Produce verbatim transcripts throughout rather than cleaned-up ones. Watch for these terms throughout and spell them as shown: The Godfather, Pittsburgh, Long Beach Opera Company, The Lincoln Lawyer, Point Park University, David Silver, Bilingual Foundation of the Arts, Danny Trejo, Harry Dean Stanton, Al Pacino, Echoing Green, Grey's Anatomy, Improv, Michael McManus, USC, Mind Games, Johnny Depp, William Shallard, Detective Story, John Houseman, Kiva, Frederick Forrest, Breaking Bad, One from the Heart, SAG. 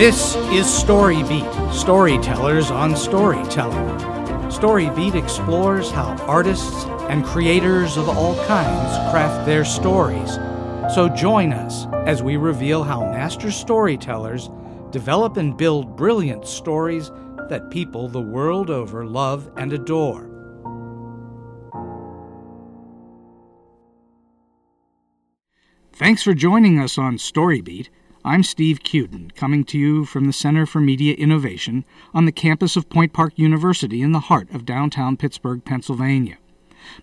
This is StoryBeat, Storytellers on Storytelling. StoryBeat explores how artists and creators of all kinds craft their stories. So join us as we reveal how master storytellers develop and build brilliant stories that people the world over love and adore. Thanks for joining us on StoryBeat. I'm Steve Cuton, coming to you from the Center for Media Innovation on the campus of Point Park University in the heart of downtown Pittsburgh, Pennsylvania.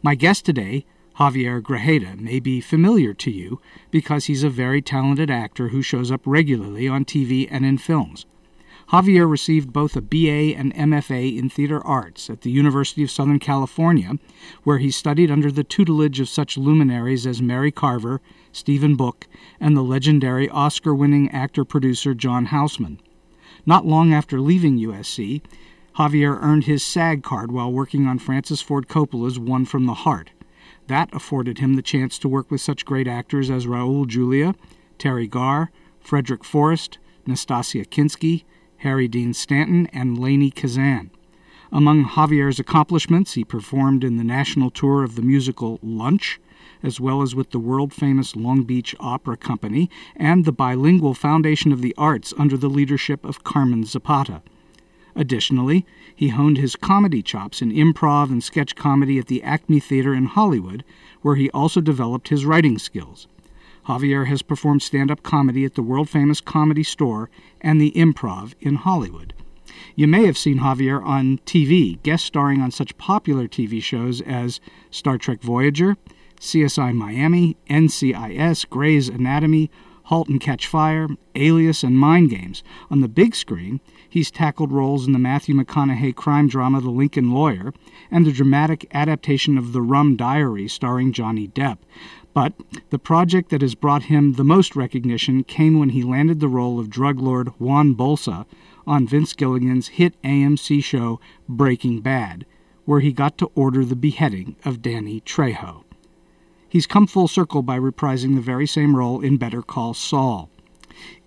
My guest today, Javier Grajeda, may be familiar to you because he's a very talented actor who shows up regularly on T V and in films. Javier received both a B A and M F A in theater arts at the University of Southern California, where he studied under the tutelage of such luminaries as Mary Carver, Stephen Book, and the legendary Oscar-winning actor-producer John Houseman. Not long after leaving U S C, Javier earned his SAG card while working on Francis Ford Coppola's One from the Heart. That afforded him the chance to work with such great actors as Raul Julia, Terry Garr, Frederick Forrest, Nastassia Kinski, Harry Dean Stanton, and Lainie Kazan. Among Javier's accomplishments, he performed in the national tour of the musical Lunch, as well as with the world-famous Long Beach Opera Company and the Bilingual Foundation of the Arts under the leadership of Carmen Zapata. Additionally, he honed his comedy chops in improv and sketch comedy at the Acme Theater in Hollywood, where he also developed his writing skills. Javier has performed stand-up comedy at the world-famous Comedy Store and the Improv in Hollywood. You may have seen Javier on T V, guest starring on such popular T V shows as Star Trek Voyager, C S I Miami, N C I S, Grey's Anatomy, Halt and Catch Fire, Alias, and Mind Games. On the big screen, he's tackled roles in the Matthew McConaughey crime drama The Lincoln Lawyer and the dramatic adaptation of The Rum Diary starring Johnny Depp. But the project that has brought him the most recognition came when he landed the role of drug lord Juan Bolsa on Vince Gilligan's hit A M C show Breaking Bad, where he got to order the beheading of Danny Trejo. He's come full circle by reprising the very same role in Better Call Saul.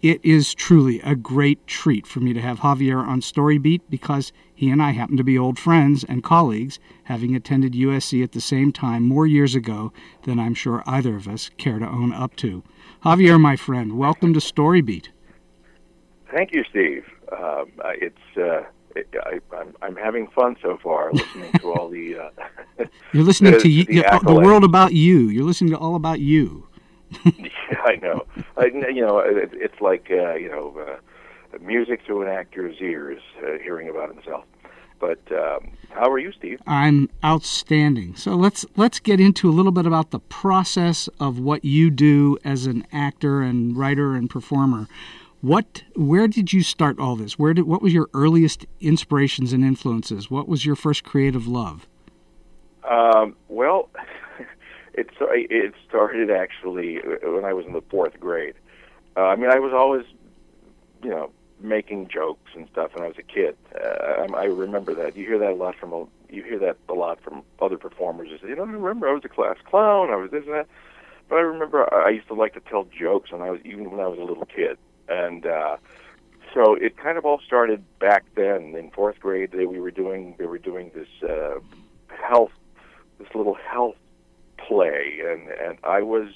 It is truly a great treat for me to have Javier on StoryBeat because he and I happen to be old friends and colleagues, having attended U S C at the same time more years ago than I'm sure either of us care to own up to. Javier, my friend, welcome to StoryBeat. Thank you, Steve. Um, it's uh, it, I, I'm, I'm having fun so far listening to all the. Uh, You're listening the, to you, the, the world about you. You're listening to all about you. Yeah, I know. I, you know, it, it's like uh, you know, uh, music through an actor's ears, uh, hearing about himself. But um, how are you, Steve? I'm outstanding. So let's let's get into a little bit about the process of what you do as an actor and writer and performer. What, where did you start all this? Where did what was your earliest inspirations and influences? What was your first creative love? Um, well. It it started actually when I was in the fourth grade. Uh, I mean, I was always, you know, making jokes and stuff when I was a kid. Uh, I remember that. You hear that a lot from you hear that a lot from other performers. You say, you know, I remember I was a class clown. I was this and that. But I remember I used to like to tell jokes when I was even when I was a little kid. And uh, so it kind of all started back then in fourth grade. They we were doing they were doing this uh, health this little health. play and, and I was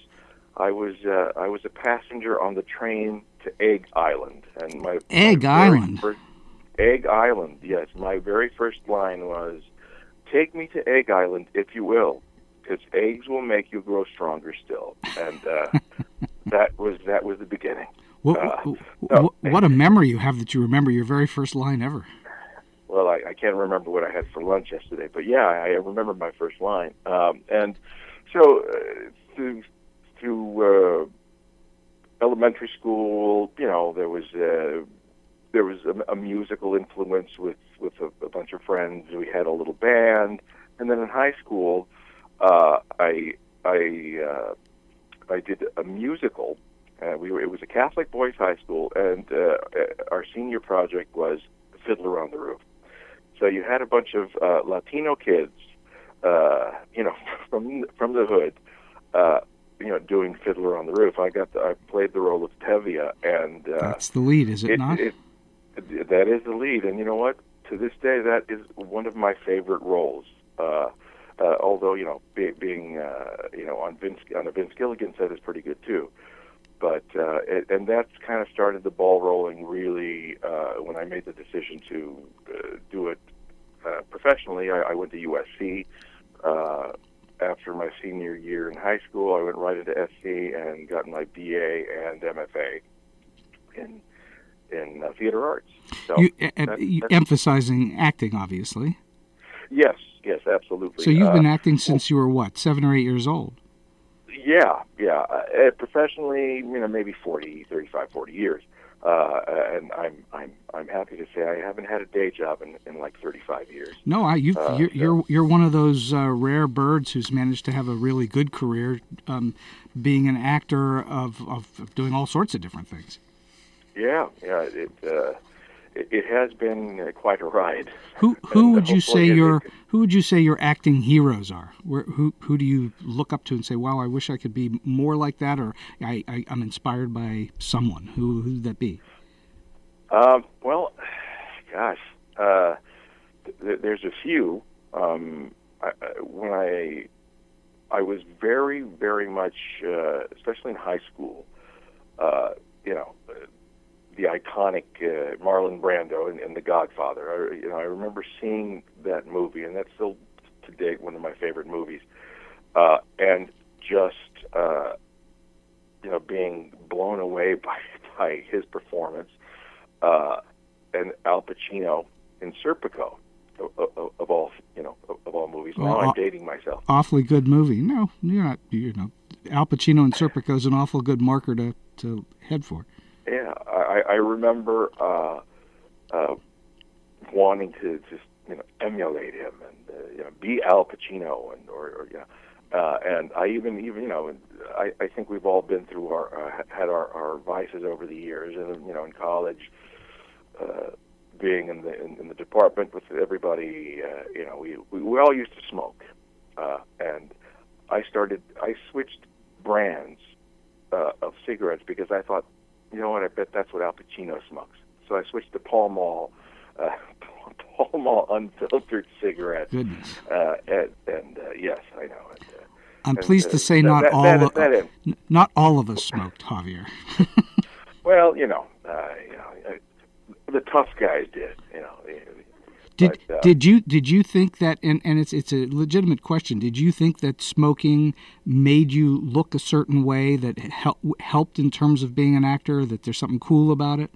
I was uh, I was a passenger on the train to Egg Island and my Egg my Island first, Egg Island yes my very first line was, "Take me to Egg Island if you will, because eggs will make you grow stronger still," and uh, that was that was the beginning. What, uh, what, so, what a memory you have that you remember your very first line ever. Well, I, I can't remember what I had for lunch yesterday, but yeah, I, I remember my first line um, and. So uh, through, through uh, elementary school, you know, there was uh, there was a, a musical influence with with a, a bunch of friends. We had a little band, and then in high school, uh, I I uh, I did a musical. Uh, we were, it was a Catholic boys' high school, and uh, our senior project was Fiddler on the Roof. So you had a bunch of uh, Latino kids. Uh, you know, from from the hood, uh, you know, doing Fiddler on the Roof. I got the, I played the role of Tevye, and uh, that's the lead, is it, it not? It, That is the lead, and you know what? To this day, that is one of my favorite roles. Uh, uh, although, you know, be, being uh, you know on Vince on a Vince Gilligan set is pretty good too. But uh, it, and that's kind of started the ball rolling. Really, uh, when I made the decision to uh, do it uh, professionally, I, I went to U S C uh, after my senior year in high school. I went right into S C and got my B A and M F A in in uh, theater arts. So you, uh, that, that's, emphasizing acting, obviously. Yes, yes, absolutely. So you've been uh, acting since you were, what, seven or eight years old? Yeah, yeah. Uh, professionally, you know, maybe forty, thirty-five, forty years. Uh, and I'm I'm I'm happy to say I haven't had a day job in, in like thirty-five years. No, I you uh, you're, so. you're you're one of those uh, rare birds who's managed to have a really good career, um, being an actor of of doing all sorts of different things. Yeah, yeah, it uh, it, it has been quite a ride. Who who would you say your who would you say your acting heroes are? Where, who who do you look up to and say, "Wow, I wish I could be more like that," or I, I I'm inspired by someone? Who who would that be? Um, well, gosh, uh, th- there's a few. Um, I, when I I was very very much, uh, especially in high school, uh, you know. the iconic uh, Marlon Brando in, in The Godfather. I, you know, I remember seeing that movie, and that's still to date one of my favorite movies. Uh, and just uh, you know, being blown away by by his performance, uh, and Al Pacino in Serpico, of, of, of all you know, of, of all movies. Well, now I'm dating myself. Awfully good movie. No, you're not. You know, Al Pacino in Serpico is an awful good marker to, to head for. Yeah, I, I remember uh, uh, wanting to just you know emulate him and uh, you know, be Al Pacino, and or, or you know, uh, and I even even you know I, I think we've all been through our uh, had our, our vices over the years, and you know in college, uh, being in the in, in the department with everybody, uh, you know we, we we all used to smoke, uh, and I started I switched brands uh, of cigarettes because I thought, you know what, I bet that's what Al Pacino smokes. So I switched to Pall Mall, uh, Pall Mall unfiltered cigarettes. Goodness. Uh, and and uh, yes, I know. And, uh, I'm and, pleased uh, to say that, not that, all that, of, that, that, uh, not all of us smoked, Javier. Well, you know, uh, you know uh, the tough guys did, you know. Did but, uh, did you did you think that, and, and it's it's a legitimate question, did you think that smoking made you look a certain way, that help, helped in terms of being an actor, that there's something cool about it?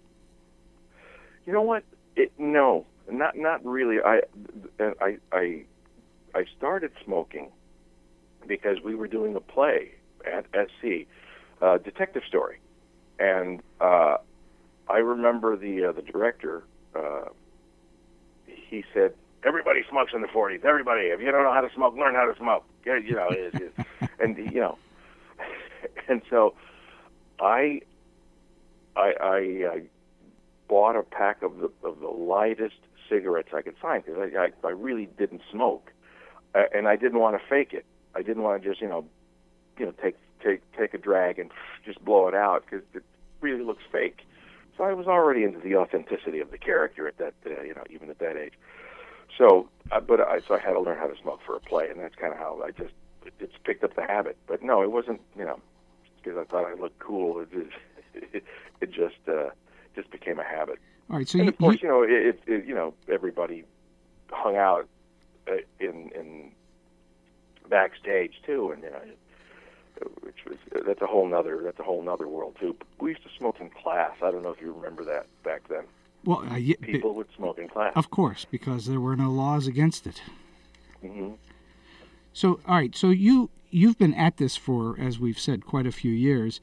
You know what? It, no, not not really. I, I, I, I started smoking because we were doing a play at S C, uh, Detective Story. And uh, I remember the, uh, the director... Uh, He said, "Everybody smokes in the forties. Everybody, if you don't know how to smoke, learn how to smoke." You know, it, it, and you know, and so I, I, I, I bought a pack of the of the lightest cigarettes I could find because I, I, I really didn't smoke, uh, and I didn't want to fake it. I didn't want to just you know, you know, take take take a drag and just blow it out because it really looks fake. So I was already into the authenticity of the character at that, uh, you know, even at that age. So, uh, but I, so I had to learn how to smoke for a play, and that's kind of how I just it's picked up the habit. But no, it wasn't, you know, because I thought I looked cool. It just, it, it just, uh, just became a habit. All right. So, and you, of course, you, you know, it, it, you know, everybody hung out uh, in in backstage too, and you know, which was that's a whole nother that's a whole nother world too. We used to smoke in class. I don't know if you remember that back then. Well, uh, yeah, people but, would smoke in class, of course, because there were no laws against it. Mm-hmm. So, all right. So you you've been at this for, as we've said, quite a few years.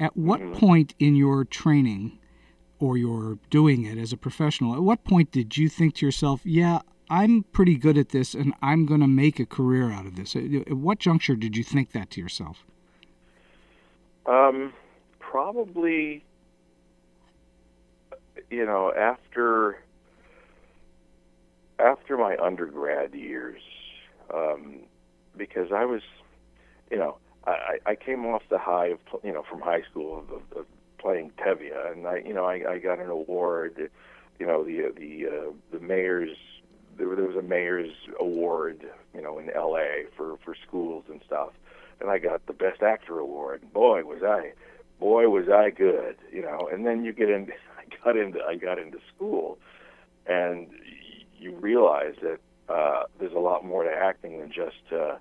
At what mm-hmm. point in your training, or your doing it as a professional, at what point did you think to yourself, "Yeah, I'm pretty good at this, and I'm going to make a career out of this"? At what juncture did you think that to yourself? Um, probably, you know, after after my undergrad years, um, because I was, you know, I, I came off the high of, you know, from high school of, of, of playing Tevye, and I, you know, I, I got an award you know, the the uh, the mayor's there, there was a mayor's award, you know, in L A for, for schools and stuff, and I got the Best Actor award. Boy was I, boy was I good, you know. And then you get in, I got into I got into school, and you realize that uh, there's a lot more to acting than just uh,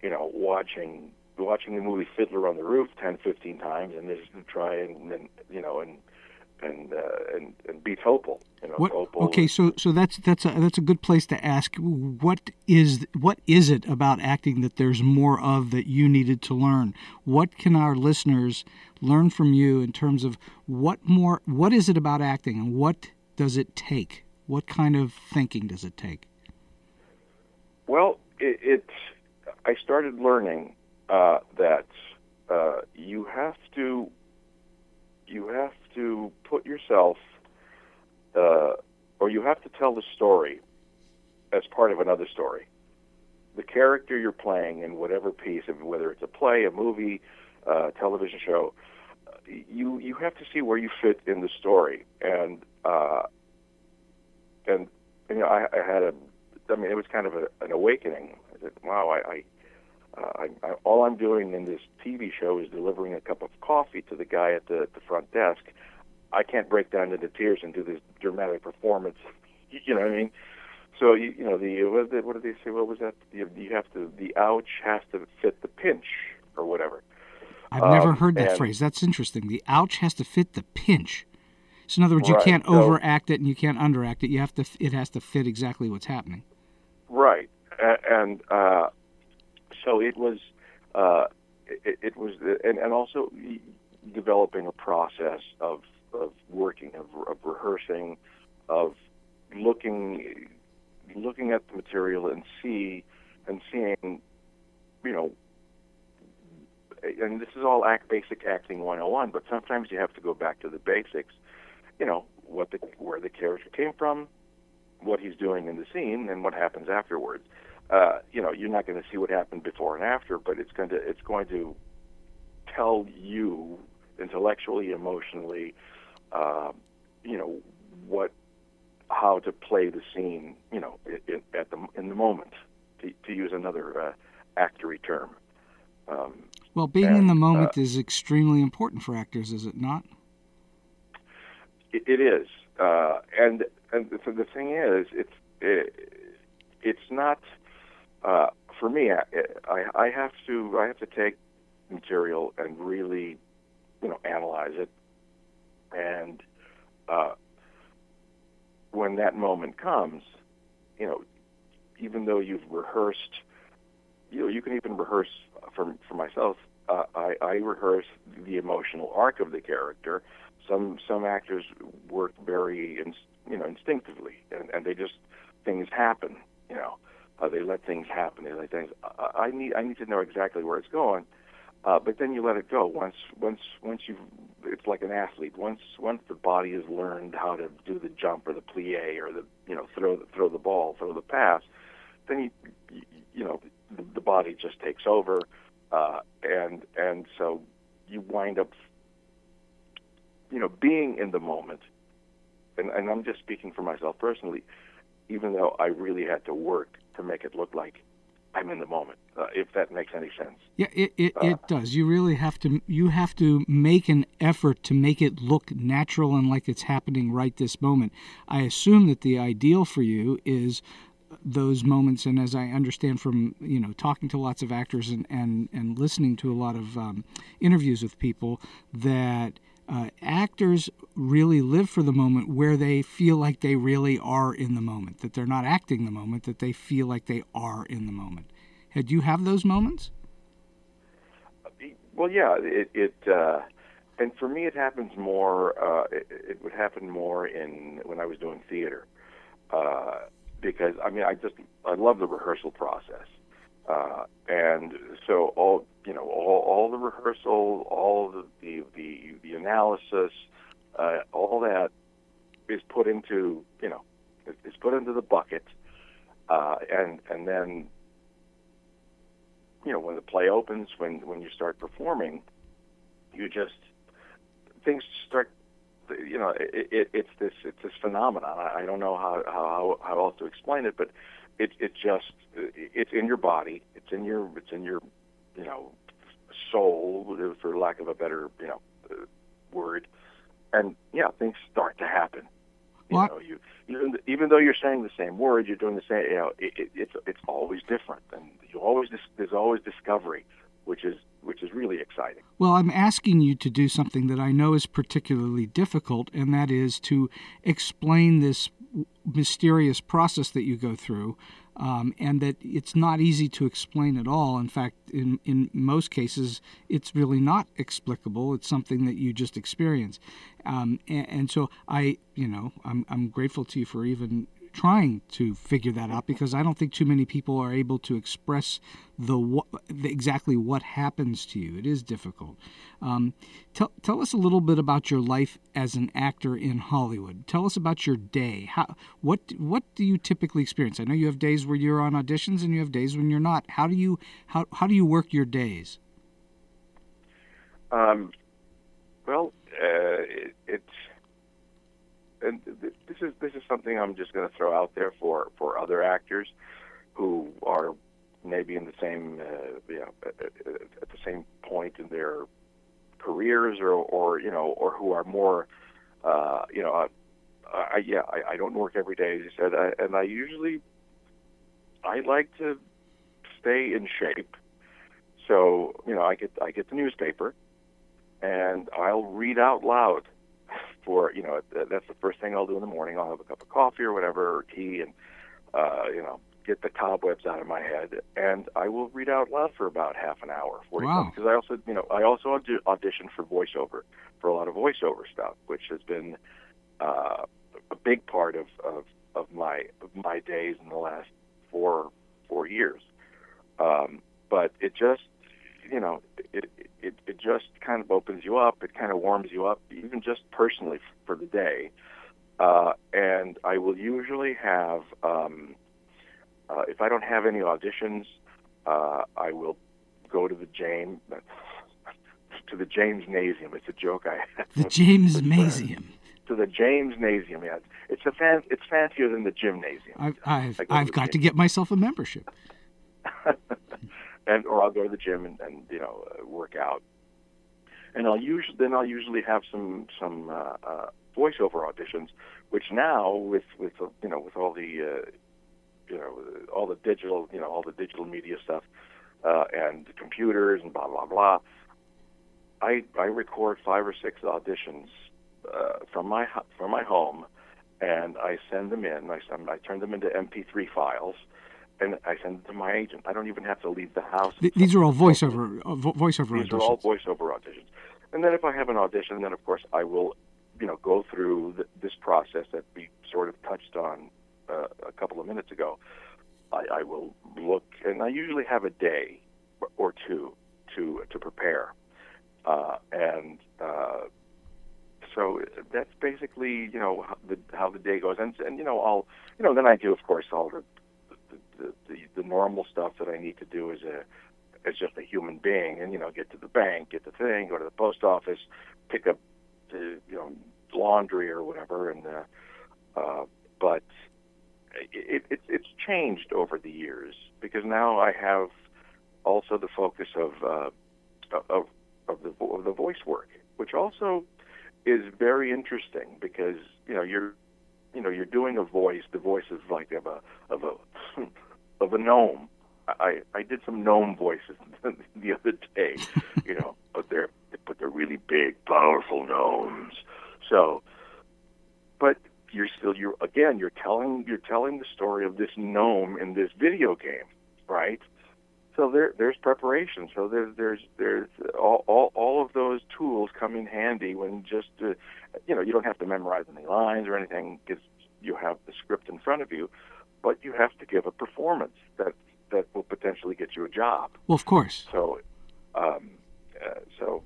you know watching watching the movie Fiddler on the Roof ten, fifteen times, and just try and, and you know and. And, uh, and and beat Hopel. You know, what, Hopel okay, so so that's that's a that's a good place to ask. What is what is it about acting that there's more of that you needed to learn? What can our listeners learn from you in terms of what more? What is it about acting, and what does it take? What kind of thinking does it take? Well, it, it I started learning uh, that uh, you have to you have. to put yourself, uh, or you have to tell the story as part of another story. The character you're playing in whatever piece, whether it's a play, a movie, a television show, you you have to see where you fit in the story. And uh, and you know, I, I had a, I mean, it was kind of a, an awakening. I said, wow, I. I Uh, I, I, all I'm doing in this T V show is delivering a cup of coffee to the guy at the, the front desk. I can't break down into tears and do this dramatic performance. You know what I mean? So you, you know the what, the what did they say? What was that? You, you have to the ouch has to fit the pinch or whatever. I've um, never heard that and, phrase. That's interesting. The ouch has to fit the pinch. So in other words, you right, can't so, overact it and you can't underact it. You have to. It has to fit exactly what's happening. Right, and. uh So it was, uh, it, it was, and, and also developing a process of of working, of, of rehearsing, of looking looking at the material and see and seeing, you know, and this is all act basic acting one oh one. But sometimes you have to go back to the basics, you know, what the where the character came from, what he's doing in the scene, and what happens afterwards. Uh, you know, you're not going to see what happened before and after, but it's going to it's going to tell you intellectually, emotionally, uh, you know, what how to play the scene, you know, it, it, at the in the moment, to, to use another uh, actory term. Um, well, being and, in the moment uh, is extremely important for actors, is it not? It, it is, uh, and and so the thing is, it's it, it's not. Uh, for me, I, I, I have to I have to take material and really, you know, analyze it, and uh, when that moment comes, you know, even though you've rehearsed, you know, you can even rehearse. For for myself, uh, I, I rehearse the emotional arc of the character. Some some actors work very, in, you know, instinctively, and, and they just things happen, you know. Uh, they let things happen. They let things. I, I need. I need to know exactly where it's going. Uh, but then you let it go. Once, once, once you. It's like an athlete. Once, once the body has learned how to do the jump or the plie or the, you know, throw the throw the ball, throw the pass, then you, you know, the, the body just takes over, uh, and and so you wind up, you know, being in the moment. And, and I'm just speaking for myself personally, even though I really had to work to make it look like I'm in the moment, uh, if that makes any sense. Yeah, it it, uh, it does. You really have to you have to make an effort to make it look natural and like it's happening right this moment. I assume that the ideal for you is those moments, and as I understand from, you know, talking to lots of actors and, and, and listening to a lot of um, interviews with people, that Uh, actors really live for the moment where they feel like they really are in the moment, that they're not acting the moment, that they feel like they are in the moment. Had you have those moments? Well, yeah. It, it uh, and for me, it happens more. Uh, it, it would happen more in when I was doing theater, uh, because I mean, I just I love the rehearsal process, uh, and so all. You know, all, all the rehearsal, all the the, the, the analysis, uh, all that is put into, you know, is put into the bucket, uh, and and then, you know, when the play opens, when when you start performing, you just things start you know, it, it, it's this it's this phenomenon. I, I don't know how, how how else to explain it, but it it just it's in your body. It's in your it's in your you know soul, for lack of a better you know word. And yeah, things start to happen. You what? know, you, you even though you're saying the same word, you're doing the same. You know, it, it, it's it's always different, and you always there's always discovery, which is which is really exciting. Well, I'm asking you to do something that I know is particularly difficult, and that is to explain this mysterious process that you go through, um, and that it's not easy to explain at all. In fact, in in most cases, it's really not explicable. It's something that you just experience. Um, and, and so I, you know, I'm I'm grateful to you for even trying to figure that out, because I don't think too many people are able to express the, what, the exactly what happens to you. It is difficult. Um, tell tell us a little bit about your life as an actor in Hollywood. Tell us about your day. How what what do you typically experience? I know you have days where you're on auditions and you have days when you're not. How do you how how do you work your days? Um. Well. Uh, it, it's, and th- this is this is something I'm just going to throw out there for, for other actors who are maybe in the same, uh, you know, at, at the same point in their careers, or, or you know, or who are more, uh, you know, I, I, yeah, I, I don't work every day, as you said, I, and I usually, I like to stay in shape, so you know, I get I get the newspaper. And I'll read out loud for, you know, that's the first thing I'll do in the morning. I'll have a cup of coffee or whatever, or tea, and, uh, you know, get the cobwebs out of my head. And I will read out loud for about half an hour, forty minutes. Because I also, you know, I also audition for voiceover, for a lot of voiceover stuff, which has been uh, a big part of, of, of my of my days in the last four four years. Um, but it just, you know, it, it it just kind of opens you up. It kind of warms you up, even just personally for the day. Uh, and I will usually have, um, uh, if I don't have any auditions, uh, I will go to the James to the Jamesnasium. It's a joke I had. The Jamesnasium. To the Jamesnasium. Yeah, it's a fan, it's fancier than the gymnasium. I've I've, I've got to get myself a membership. And, or I'll go to the gym and, and you know uh, work out, and I'll usually then I'll usually have some some uh, uh, voiceover auditions, which now with with uh, you know with all the uh, you know all the digital you know all the digital media stuff uh, and computers and blah blah blah, I I record five or six auditions uh, from my from my home, and I send them in. I send, I turn them into M P three files. And I send it to my agent. I don't even have to leave the house. These are all voiceover, uh, vo- voiceover These auditions. These are all voiceover auditions. And then if I have an audition, then, of course, I will, you know, go through the, this process that we sort of touched on uh, a couple of minutes ago. I, I will look, and I usually have a day or two to to prepare. Uh, and uh, so that's basically, you know, how the, how the day goes. And, and, you know, I'll, you know, then I do, of course, all the The, the the normal stuff that I need to do as a as just a human being, and you know, get to the bank, get the thing, go to the post office, pick up the you know laundry or whatever, and uh, uh, but it, it it's changed over the years, because now I have also the focus of uh, of of the of the voice work, which also is very interesting, because you know you're you know you're doing a voice, the voice is like of a of a of a gnome. I, I did some gnome voices the other day, you know, but they're, but they're really big, powerful gnomes. So, but you're still, you're, again, you're telling, you're telling the story of this gnome in this video game, right? So there, there's preparation. So there, there's, there's all, all, all of those tools come in handy when just, uh, you know, you don't have to memorize any lines or anything, because you have the script in front of you. But you have to give a performance that that will potentially get you a job. Well, of course. So, um, uh, so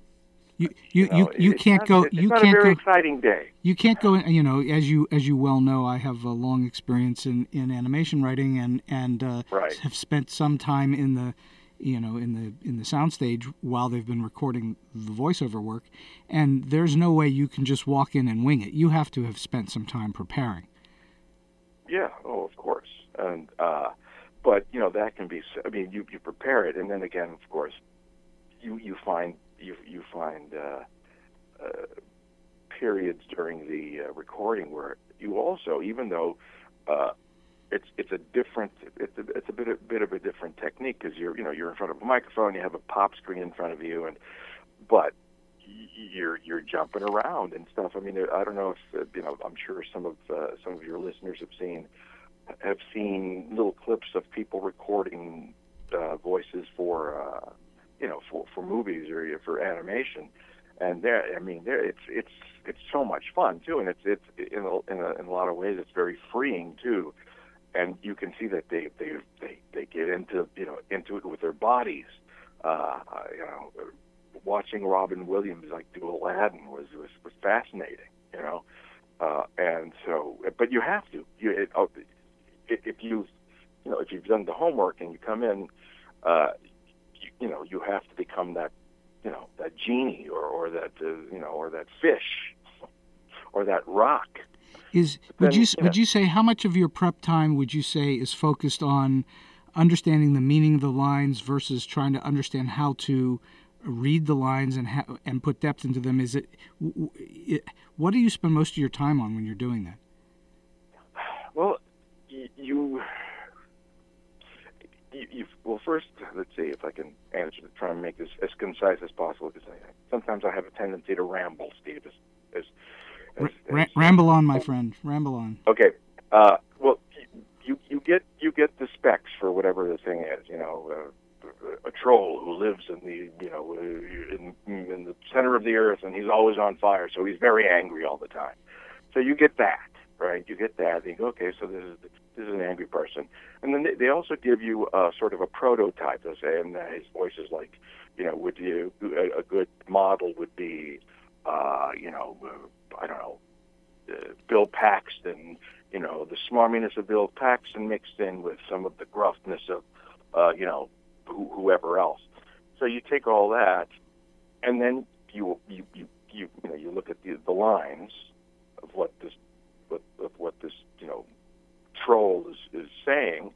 you you you, know, you, you it's can't not, go. It's you not can't a very go, exciting day. You can't go. You know, as you as you well know, I have a long experience in, in animation writing, and and uh, right. have spent some time in the you know, in the in the soundstage while they've been recording the voiceover work, and there's no way you can just walk in and wing it. You have to have spent some time preparing. Yeah, oh, of course, and uh, but you know that can be. I mean, you, you prepare it, and then again, of course, you you find you you find uh, uh, periods during the uh, recording where you also, even though uh, it's it's a different, it's a, it's a bit a bit of a different technique because you're you know you're in front of a microphone, you have a pop screen in front of you, and but you're you're jumping around and stuff. I mean, I don't know if you know. I'm sure some of uh, some of your listeners have seen have seen little clips of people recording uh, voices for uh, you know for, for movies or for animation. And there, I mean, there it's it's it's so much fun too, and it's it's in a, in, a, in a lot of ways it's very freeing too. And you can see that they they they, they get into you know into it with their bodies, uh, you know. Watching Robin Williams like do Aladdin was, was, was fascinating, you know, uh, and so. But you have to. You, it, it, if you, you know, if you've done the homework and you come in, uh, you, you know, you have to become that, you know, that genie or, or that uh, you know or that fish, or that rock. Is would then, you, you would know, you say how much of your prep time would you say is focused on understanding the meaning of the lines versus trying to understand how to read the lines and ha- and put depth into them? Is it, w- it? What do you spend most of your time on when you're doing that? Well, you, you, you've, well, first, let's see if I can answer. Try and make this as concise as possible. Because sometimes I have a tendency to ramble, Steve. As, as, as, R- as, ramble on, my friend. Ramble on. Okay. Uh, well, you you get you get the specs for whatever the thing is. You know. Uh, a troll who lives in the, you know, in, in the center of the earth, and he's always on fire, so he's very angry all the time. So you get that, right? You get that. And you go, okay, so this is this is an angry person. And then they, they also give you a, sort of a prototype. They say, and his voice is like, you know, would you, a, a good model would be, uh, you know, I don't know, uh, Bill Paxton, you know, the smarminess of Bill Paxton mixed in with some of the gruffness of, uh, you know, whoever else. So you take all that, and then you you you you, you know you look at the, the lines of what this what of what this you know troll is, is saying,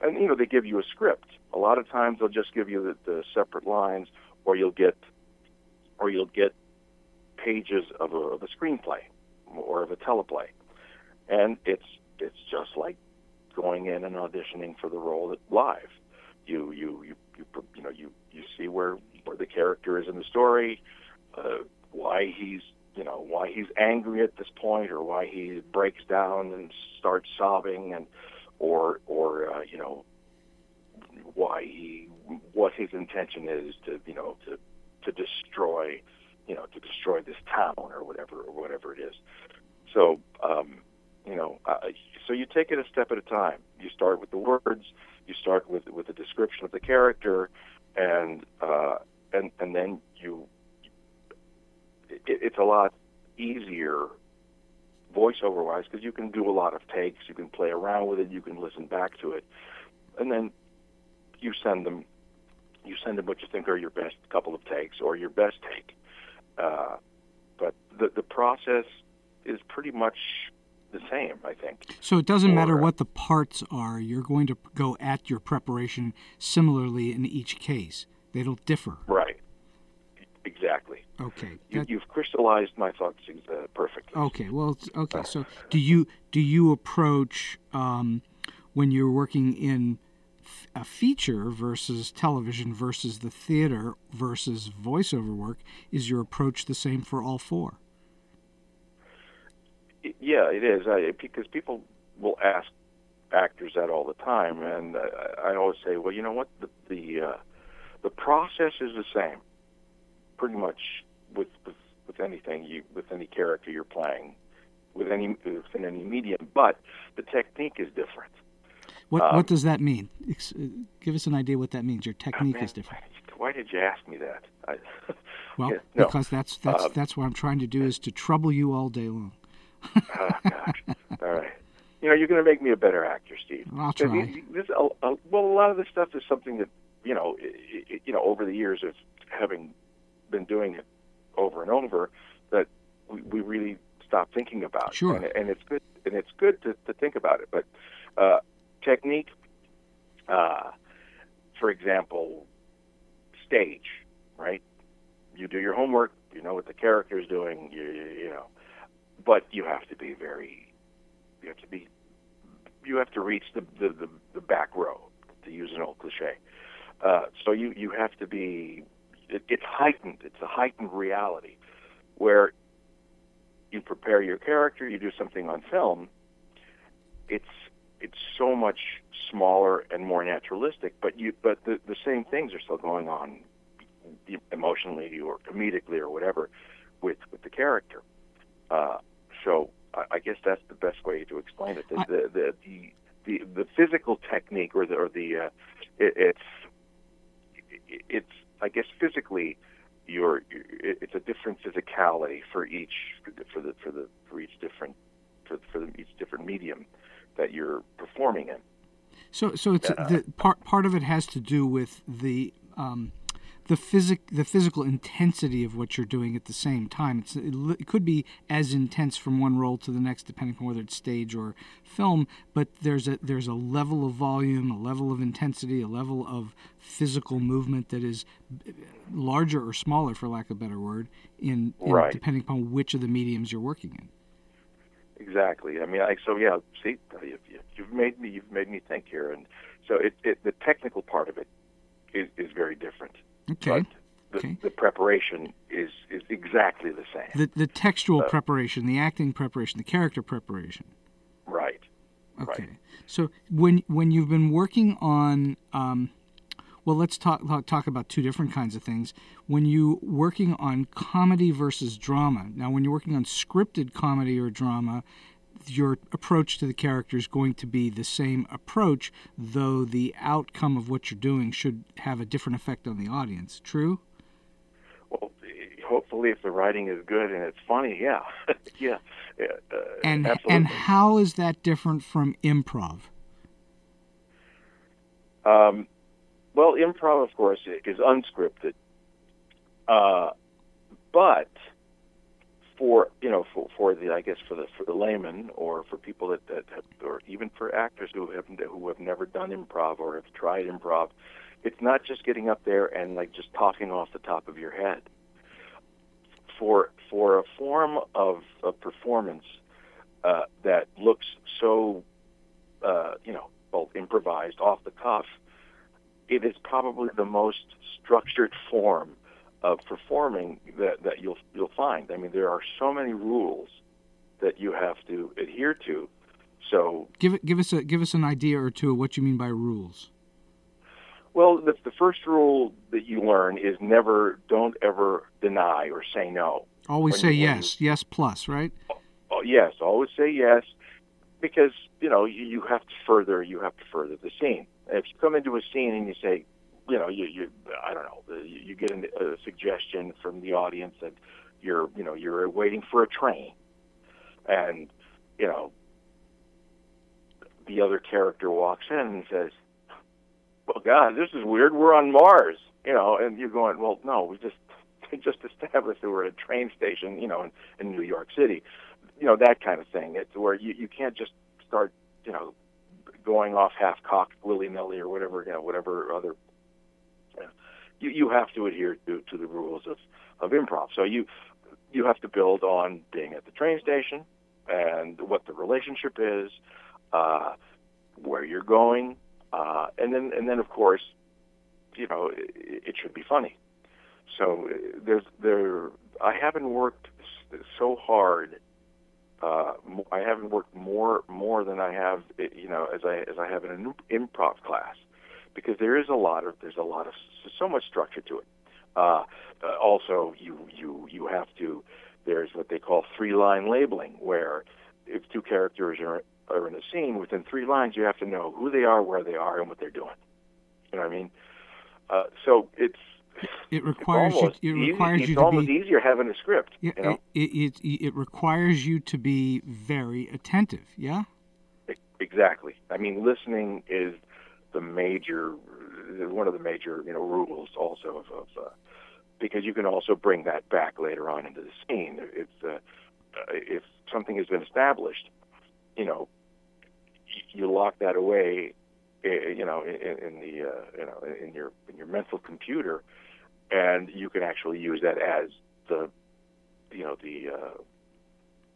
and you know they give you a script. A lot of times they'll just give you the, the separate lines, or you'll get or you'll get pages of a, of a screenplay or of a teleplay, and it's it's just like going in and auditioning for the role live. You you you you you know you, you see where, where the character is in the story, uh, why he's you know why he's angry at this point, or why he breaks down and starts sobbing, and or or uh, you know why he what his intention is to you know to to destroy you know to destroy this town or whatever or whatever it is. So um, you know uh, so you take it a step at a time. You start with the words. You start with with a description of the character, and uh, and and then you. It, it's a lot easier, voiceover-wise, because you can do a lot of takes. You can play around with it. You can listen back to it, and then you send them. You send them what you think are your best couple of takes or your best take. Uh, but the the process is pretty much the same, I think. So it doesn't or, matter what the parts are. You're going to go at your preparation similarly in each case. They don't differ. Right. Exactly. Okay. You, that... You've crystallized my thoughts uh, perfectly. Okay. Well. Okay. So do you do you approach um, when you're working in f- a feature versus television versus the theater versus voiceover work? Is your approach the same for all four? Yeah, it is, I, because people will ask actors that all the time, and I, I always say, well, you know what, the the, uh, the process is the same, pretty much with, with with anything, you with any character you're playing, with any within any medium, but the technique is different. What um, what does that mean? Ex- give us an idea what that means. Your technique oh, man, is different. Why did you ask me that? I, well, yeah, no. because that's that's um, that's what I'm trying to do is to trouble you all day long. Oh, gosh. All right. You know, you're going to make me a better actor, Steve. I'll try. This, a, a, well, a lot of this stuff is something that, you know, the years of having been doing it over and over that we, we really stop thinking about. Sure. And, and it's good. And it's good to, to think about it. But uh, technique, uh, for example, stage, right? You do your homework. You know what the character's doing. You, you, you know, but you have to be very. You have to be. You have to reach the the, the, the back row, to use an old cliche. Uh, so you, you have to be. It, it's heightened. It's a heightened reality, where you prepare your character, you do something on film, it's it's so much smaller and more naturalistic, but you but the, the same things are still going on emotionally or comedically or whatever with, with the character. Uh, so I, I guess that's the best way to explain it. The the the, the, the, the physical technique or the or the uh, it, it's it, it's I guess physically. You're, it's a different physicality for each for the for the for each different for for the, each different medium that you're performing in. So so it's uh, the, part part of it has to do with the um, the physic the physical intensity of what you're doing at the same time. It's it, it could be as intense from one role to the next, depending on whether it's stage or film. But there's a there's a level of volume, a level of intensity, a level of physical movement that is larger or smaller, for lack of a better word, in, in right. depending upon which of the mediums you're working in. Exactly. I mean, I, so yeah. See, you've, you've made me. You've made me think here, and so it, it, the technical part of it is, is very different. Okay. But the, okay. the preparation is, is exactly the same. The, the textual uh, preparation, the acting preparation, the character preparation. Right. Okay. Right. So when when you've been working on. Um, Well, let's talk, talk about two different kinds of things. When you're working on comedy versus drama, now when you're working on scripted comedy or drama, your approach to the character is going to be the same approach, though the outcome of what you're doing should have a different effect on the audience. True? Well, hopefully if the writing is good and it's funny, yeah. yeah. yeah uh, and, absolutely. And how is that different from improv? Um. Well, improv, of course, is unscripted, uh, but for you know, for, for the I guess for the for the layman or for people that, that have, or even for actors who have who have never done improv or have tried improv, it's not just getting up there and like just talking off the top of your head. For for a form of, of performance uh, that looks so, uh, you know, both improvised, off the cuff. It is probably the most structured form of performing that, that you'll you'll find. I mean, there are so many rules that you have to adhere to. So, give it, give us a give us an idea or two of what you mean by rules. Well, the, the first rule that you learn is never, don't ever deny or say no. Always say yes, yes plus, right? Oh, oh, yes, always say yes, because you know you, you have to further you have to further the scene. If you come into a scene and you say, you know, you, you I don't know, you, you get a, a suggestion from the audience that you're, you know, you're waiting for a train, and you know, the other character walks in and says, "Well, God, this is weird. We're on Mars," you know, and you're going, "Well, no, we just we just established that we're at a train station, you know, in, in New York City, you know, that kind of thing." It's where you you can't just start, you know. Going off half-cocked, willy-nilly, or whatever, you know, whatever other, you know, you, you have to adhere to, to the rules of, of improv. So you you have to build on being at the train station and what the relationship is, uh, where you're going, uh, and then and then of course, you know, it, it should be funny. So there's there. I haven't worked so hard. Uh, I haven't worked more more than I have, you know, as I as I have in an improv class, because there is a lot of there's a lot of so much structure to it. Uh, also, you you you have to. There's what they call three-line labeling, where if two characters are are in a scene, within three lines, you have to know who they are, where they are, and what they're doing. You know what I mean? Uh, so it's. It requires you. It requires you to be. It's almost easier having a script. You know? It, it it requires you to be very attentive. Yeah. Exactly. I mean, listening is the major one of the major, you know, rules also of, of uh, because you can also bring that back later on into the scene. If uh, if something has been established, you know, you lock that away, you know, in, in the uh, you know in your in your mental computer, and you can actually use that as the, you know, the uh,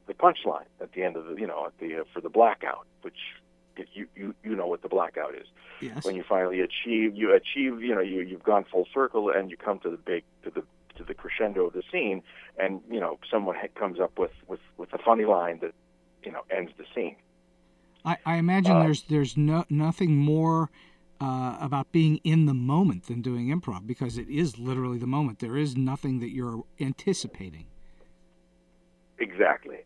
the punchline at the end of the, you know, at the uh, for the blackout, which. You, you you know what the blackout is. Yes. When you finally achieve you achieve you know you you've gone full circle and you come to the big to the to the crescendo of the scene, and you know someone comes up with with with a funny line that you know ends the scene. I, I imagine uh, there's there's no nothing more uh, about being in the moment than doing improv, because it is literally the moment. There is nothing that you're anticipating. Exactly,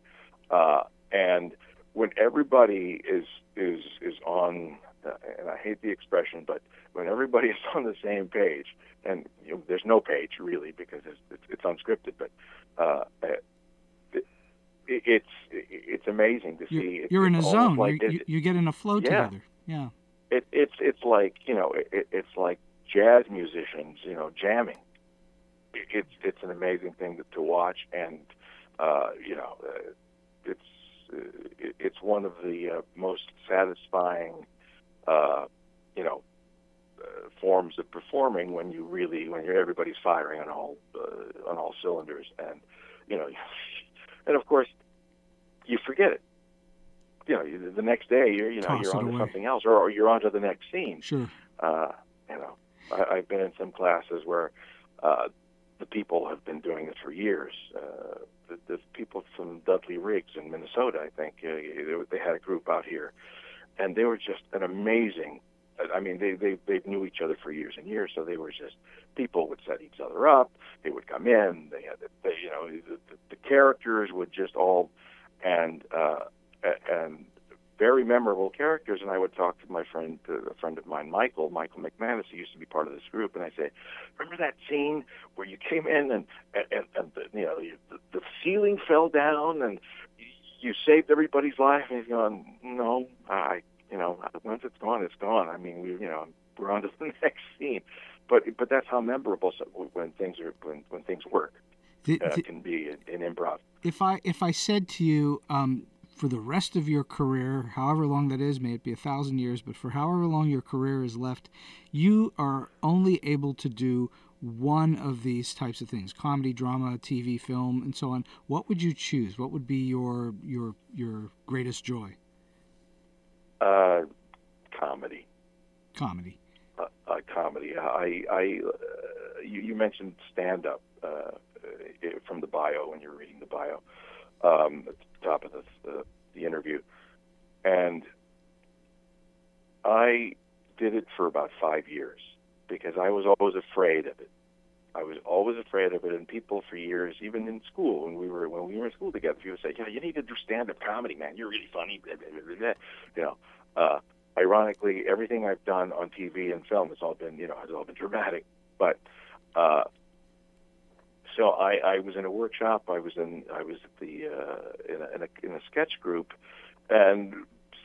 uh, and. When everybody is is is on, uh, and I hate the expression, but when everybody is on the same page, and you know, there's no page really because it's it's, it's unscripted, but uh, it, it's it's amazing to see. You're, it, you're in a zone. Like you, you, you get in a flow yeah. together. Yeah. It, it's it's like you know it, it's like jazz musicians you know jamming. It, it's it's an amazing thing to, to watch, and uh, you know it's. It's one of the uh, most satisfying, uh, you know, uh, forms of performing when you really when you're everybody's firing on all uh, on all cylinders, and you know, and of course, you forget it. You know, you, the next day you're you know Toss you're onto away. something else, or, or you're onto the next scene. Sure. Uh, you know, I, I've been in some classes where uh, the people have been doing this for years. Uh, The, the people from Dudley Riggs in Minnesota, I think, uh, they, they had a group out here, and they were just an amazing. I mean, they they they knew each other for years and years, so they were just people would set each other up. They would come in. They had, they, you know, the, the, the characters would just all, and uh, and very memorable characters. And I would talk to my friend, uh, a friend of mine, Michael, Michael McManus, who used to be part of this group, and I say, remember that scene where you came in and and, and the, you know the, the ceiling fell down and you saved everybody's life, and he's going, no, I, you know, once it's gone, it's gone. I mean, we, you know, we're on to the next scene, but but that's how memorable when things are when when things work the, uh, the, can be in, in improv. If I if I said to you. Um... For the rest of your career, however long that is, may it be a thousand years, but for however long your career is left, you are only able to do one of these types of things, comedy, drama, T V, film, and so on. What would you choose? What would be your your your greatest joy? Uh, comedy. Comedy. Uh, uh, comedy. I, I, uh, you, you mentioned stand-up uh, from the bio when you were reading the bio. Um, at the top of the, uh, the interview, and I did it for about five years because I was always afraid of it. I was always afraid of it, and people for years, even in school, when we were when we were in school together, people would say, "Yeah, you need to do stand-up comedy, man. You're really funny." Blah, blah, blah, blah. You know, uh, ironically, everything I've done on T V and film has all been, you know, has all been dramatic, but. Uh, So I, I was in a workshop. I was in I was at the uh, in, a, in, a, in a sketch group, and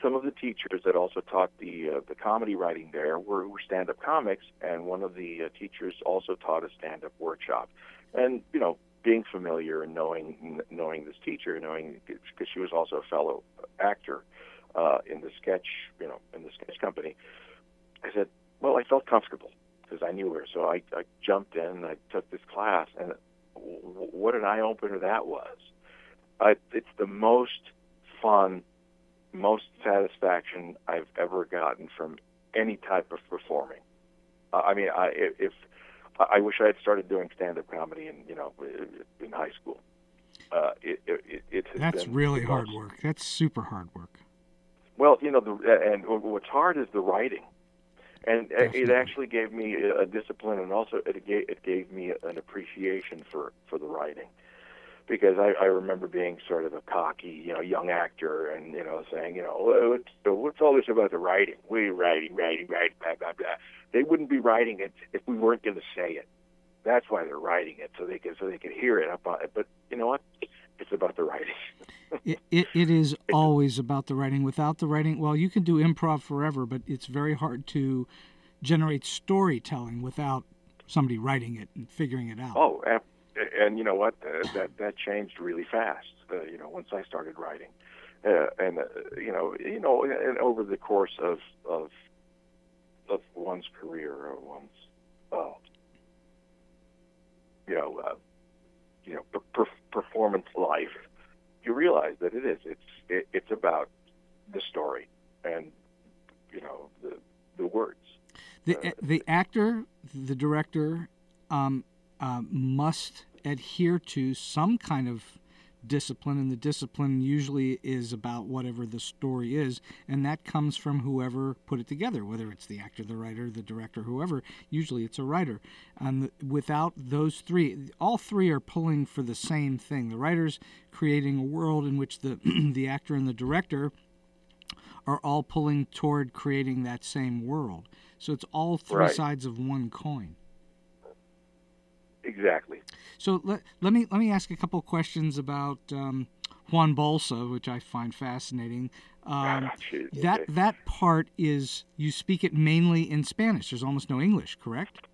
some of the teachers that also taught the uh, the comedy writing there were, were stand up comics, and one of the uh, teachers also taught a stand up workshop. And you know, being familiar and knowing knowing this teacher, knowing because she was also a fellow actor uh, in the sketch you know in the sketch company, I said, well, I felt comfortable because I knew her. So I, I jumped in and I took this class and. What an eye-opener that was. I, it's the most fun, most satisfaction I've ever gotten from any type of performing. Uh, I mean, I, if I wish I had started doing stand-up comedy in, you know, in high school. Uh, it, it, it has That's been really hard most, work. That's super hard work. Well, you know, the, and what's hard is the writing. And Definitely. It actually gave me a discipline, and also it gave, it gave me an appreciation for, for the writing, because I, I remember being sort of a cocky, you know, young actor, and you know, saying, you know, what's, what's all this about the writing? We're writing, writing, writing, blah blah blah. They wouldn't be writing it if we weren't going to say it. That's why they're writing it, so they could so they could hear it up on it. But you know what? It's about the writing. it, it it is always about the writing. Without the writing, well, you can do improv forever, but it's very hard to generate storytelling without somebody writing it and figuring it out. Oh, and, and you know what? Uh, that that changed really fast. Uh, you know, once I started writing, uh, and uh, you know, you know, and over the course of of, of one's career or one's, uh, you know, uh, you know, per- performance life, you realize that it is. It's it, it's about the story and you know the the words. The uh, the actor, the director, um, uh, must adhere to some kind of discipline, and the discipline usually is about whatever the story is, and that comes from whoever put it together, whether it's the actor, the writer, the director, whoever. Usually it's a writer. And the, without those three, all three are pulling for the same thing. The writer's creating a world in which the the actor and the director are all pulling toward creating that same world. So it's all three right. sides of one coin. Exactly. So let, let me let me ask a couple questions about um, Juan Bolsa, which I find fascinating. Um, that that part is, you speak it mainly in Spanish. There's almost no English, correct?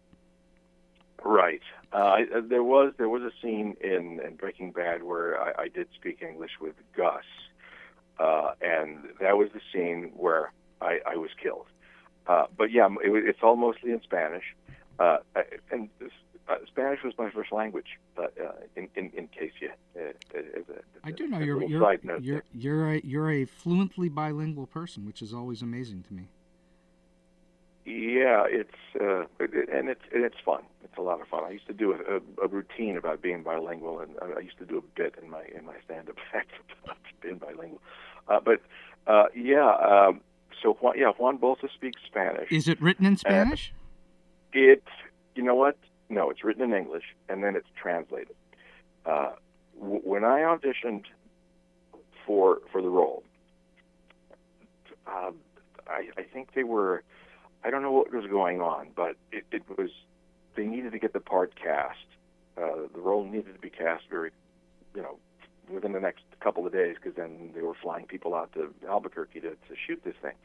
Right. Uh, I, there was there was a scene in, in Breaking Bad where I, I did speak English with Gus, uh, and that was the scene where I, I was killed. Uh, but yeah, it, it's all mostly in Spanish, uh, and this, uh, Spanish was my first language. But uh, in, in in case you, uh, as a, I do know you're you're you're, you're, a, you're a fluently bilingual person, which is always amazing to me. Yeah, it's uh, it, and it's and it's fun. It's a lot of fun. I used to do a, a, a routine about being bilingual, and I used to do a bit in my in my stand-up act about being bilingual. Uh, but uh, yeah. Um, So, Juan, yeah, Juan Bolsa speaks Spanish. Is it written in Spanish? And it, you know what? No, it's written in English, and then it's translated. Uh, w- when I auditioned for for the role, uh, I, I think they were, I don't know what was going on, but it, it was, they needed to get the part cast. Uh, the role needed to be cast very, you know, within the next couple of days, because then they were flying people out to Albuquerque to, to shoot this thing.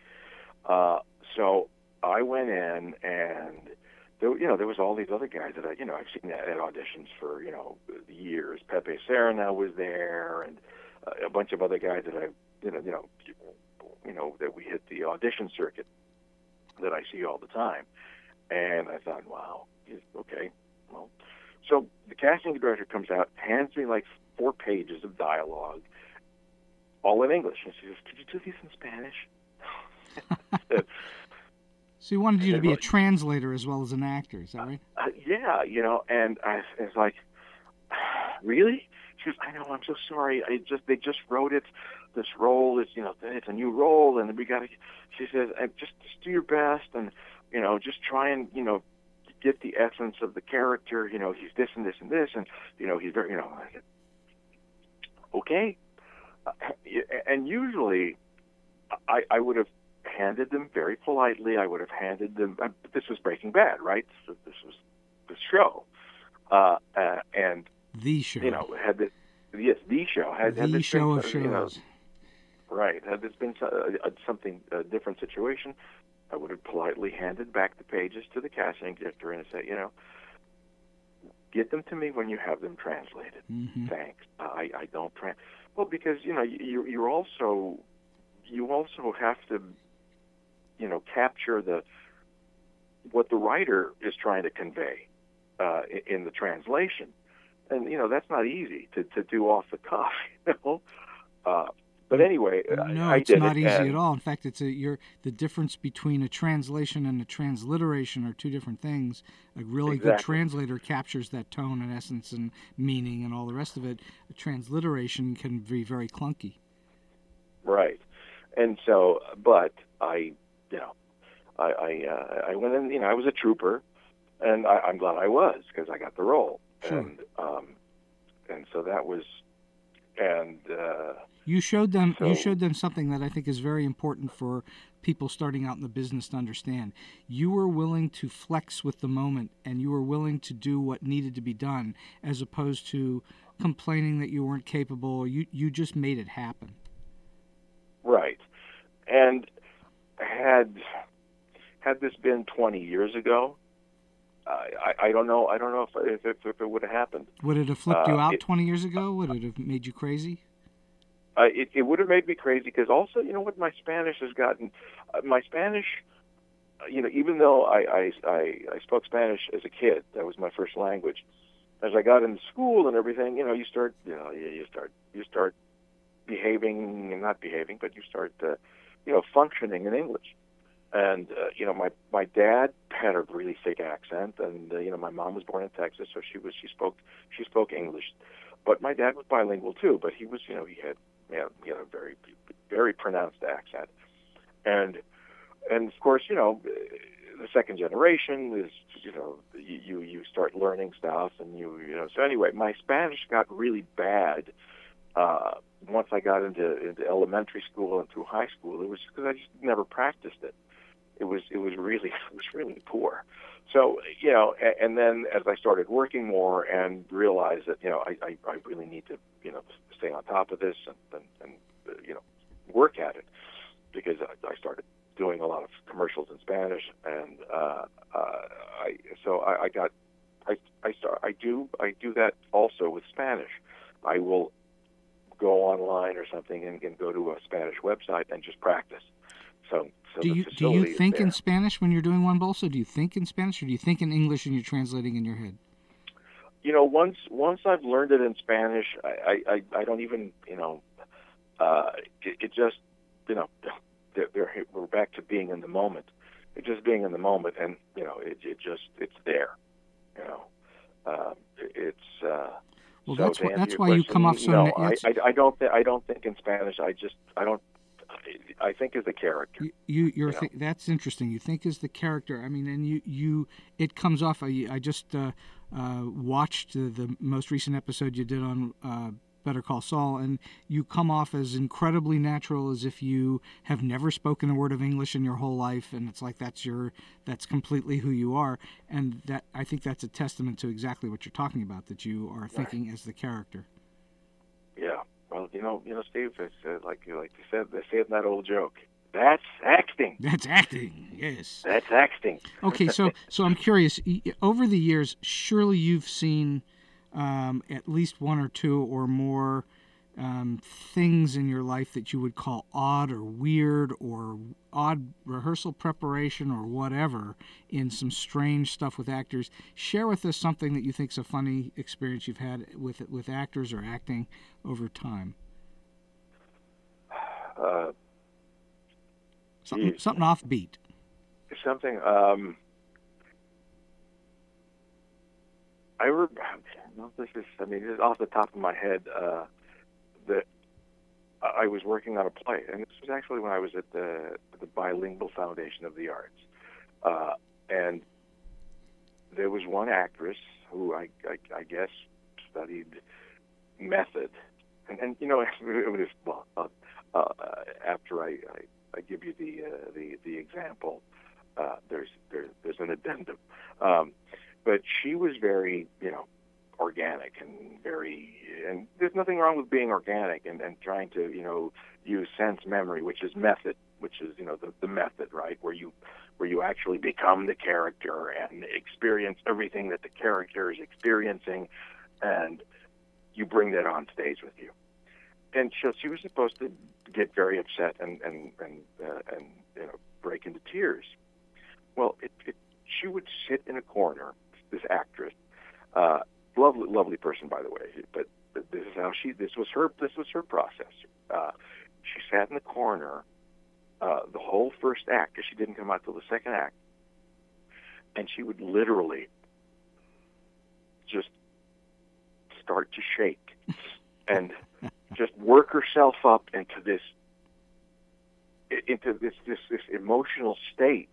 Uh, so I went in, and there, you know, there was all these other guys that I, you know, I've seen at, at auditions for, you know, years. Pepe Serna was there, and uh, a bunch of other guys that I, you know, you know, you know, that we hit the audition circuit that I see all the time. And I thought, wow, okay, well. So the casting director comes out, hands me like four pages of dialogue, all in English. And she goes, could you do these in Spanish? So he wanted you to be a translator as well as an actor, is that right? Uh, uh, yeah, you know, and I was like, really? She goes, I know, I'm so sorry. I just They just wrote it, this role. It's, you know, it's a new role, and we got to, she says, just, just do your best, and, you know, just try and, you know, get the essence of the character. You know, he's this and this and this, and, you know, he's very, you know, okay. Uh, and usually I, I would have handed them very politely. I would have handed them, uh, this was Breaking Bad, right? So this was the show. Uh, uh, and the show, you know, had this, yes, the show. Had, the had this show been, of shows. You know, right. Had this been a, a, something, a different situation, I would have politely handed back the pages to the casting director and said, you know, get them to me when you have them translated. Mm-hmm. Thanks. I, I don't trans. Well, because, you know, you you're also you also have to, you know, capture the what the writer is trying to convey uh, in, in the translation, and you know that's not easy to, to do off the cuff. You know? uh, But anyway, no, I, I it's did not it, easy at all. In fact, it's a, you're, the difference between a translation and a transliteration are two different things. A really exactly. good translator captures that tone and essence and meaning and all the rest of it. A transliteration can be very clunky. Right, and so, but I, you know, I I, uh, I went in. You know, I was a trooper, and I, I'm glad I was because I got the role. Sure. And um, and so that was, and. Uh, You showed them. So, you showed them something that I think is very important for people starting out in the business to understand. You were willing to flex with the moment, and you were willing to do what needed to be done, as opposed to complaining that you weren't capable. You you just made it happen. Right, and had had this been twenty years ago, I, I don't know. I don't know if if, if it would have happened. Would it have flipped you uh, out it, twenty years ago? Would it have made you crazy? Uh, it, it would have made me crazy because also, you know what, my Spanish has gotten. Uh, my Spanish, you know, even though I, I I I spoke Spanish as a kid, that was my first language. As I got into school and everything, you know, you start, you know, you start, you start behaving and not behaving, but you start, uh, you know, functioning in English. And, uh, you know, my, my dad had a really thick accent, and, uh, you know, my mom was born in Texas, so she was, she spoke, she spoke English. But my dad was bilingual, too, but he was, you know, he had, you know, he had a very, very pronounced accent. And, and of course, you know, the second generation is, you know, you, you start learning stuff, and you, you know, so anyway, my Spanish got really bad, uh, once I got into, into elementary school and through high school. It was because I just never practiced it. It was it was really it was really poor, so you know. And, and then as I started working more and realized that you know I, I, I really need to you know stay on top of this and and, and you know work at it because I, I started doing a lot of commercials in Spanish and uh, uh, I so I, I got I I start I do I do that also with Spanish. I will go online or something and, and go to a Spanish website and just practice. So. So do you do you think in Spanish when you're doing Juan Bolsa? Do you think in Spanish, or do you think in English and you're translating in your head? You know, once once I've learned it in Spanish, I I, I don't even you know, uh, it, it just you know, they're, they're, we're back to being in the moment. It's just being in the moment, and you know, it it just it's there. You know, uh, it's. Uh, well, so that's what, that's why question, you come off so. No, I, I I don't th- I don't think in Spanish. I just I don't. I think as the character. You, you're you know? th- that's interesting. You think as the character. I mean, and you, you it comes off. I, I just uh, uh, watched the, the most recent episode you did on uh, Better Call Saul, and you come off as incredibly natural, as if you have never spoken a word of English in your whole life, and it's like that's your that's completely who you are. And that I think that's a testament to exactly what you're talking about. That you are thinking right. as the character. Yeah. Well, you know, you know, Steve, it's, uh, like you like you said, they said that old joke. That's acting. That's acting. Yes. That's acting. Okay, so so I'm curious. Over the years, surely you've seen um, at least one or two or more um, things in your life that you would call odd or weird or odd rehearsal preparation or whatever in some strange stuff with actors. Share with us something that you think's a funny experience you've had with with actors or acting over time. Uh, something, something offbeat. Something. Um, I remember. This is. I mean, this is off the top of my head. Uh, that. I was working on a play, and this was actually when I was at the, the Bilingual Foundation of the Arts. Uh, and there was one actress who I, I, I guess studied method. And, and you know, it was, well, uh, uh, after I, I, I give you the uh, the, the example, uh, there's there, there's an addendum. Um, but she was very, you know, organic and very, and there's nothing wrong with being organic and, and trying to, you know, use sense memory, which is method, which is, you know, the, the method, right? Where you, where you actually become the character and experience everything that the character is experiencing and you bring that on stage with you. And she, she was supposed to get very upset and, and, and, uh, and, you know, break into tears. Well, it, it, she would sit in a corner, this actress, uh, Lovely, lovely person, by the way. But, but this is how she. This was her. This was her process. Uh, she sat in the corner uh, the whole first act, because she didn't come out till the second act, and she would literally just start to shake and just work herself up into this into this this, this emotional state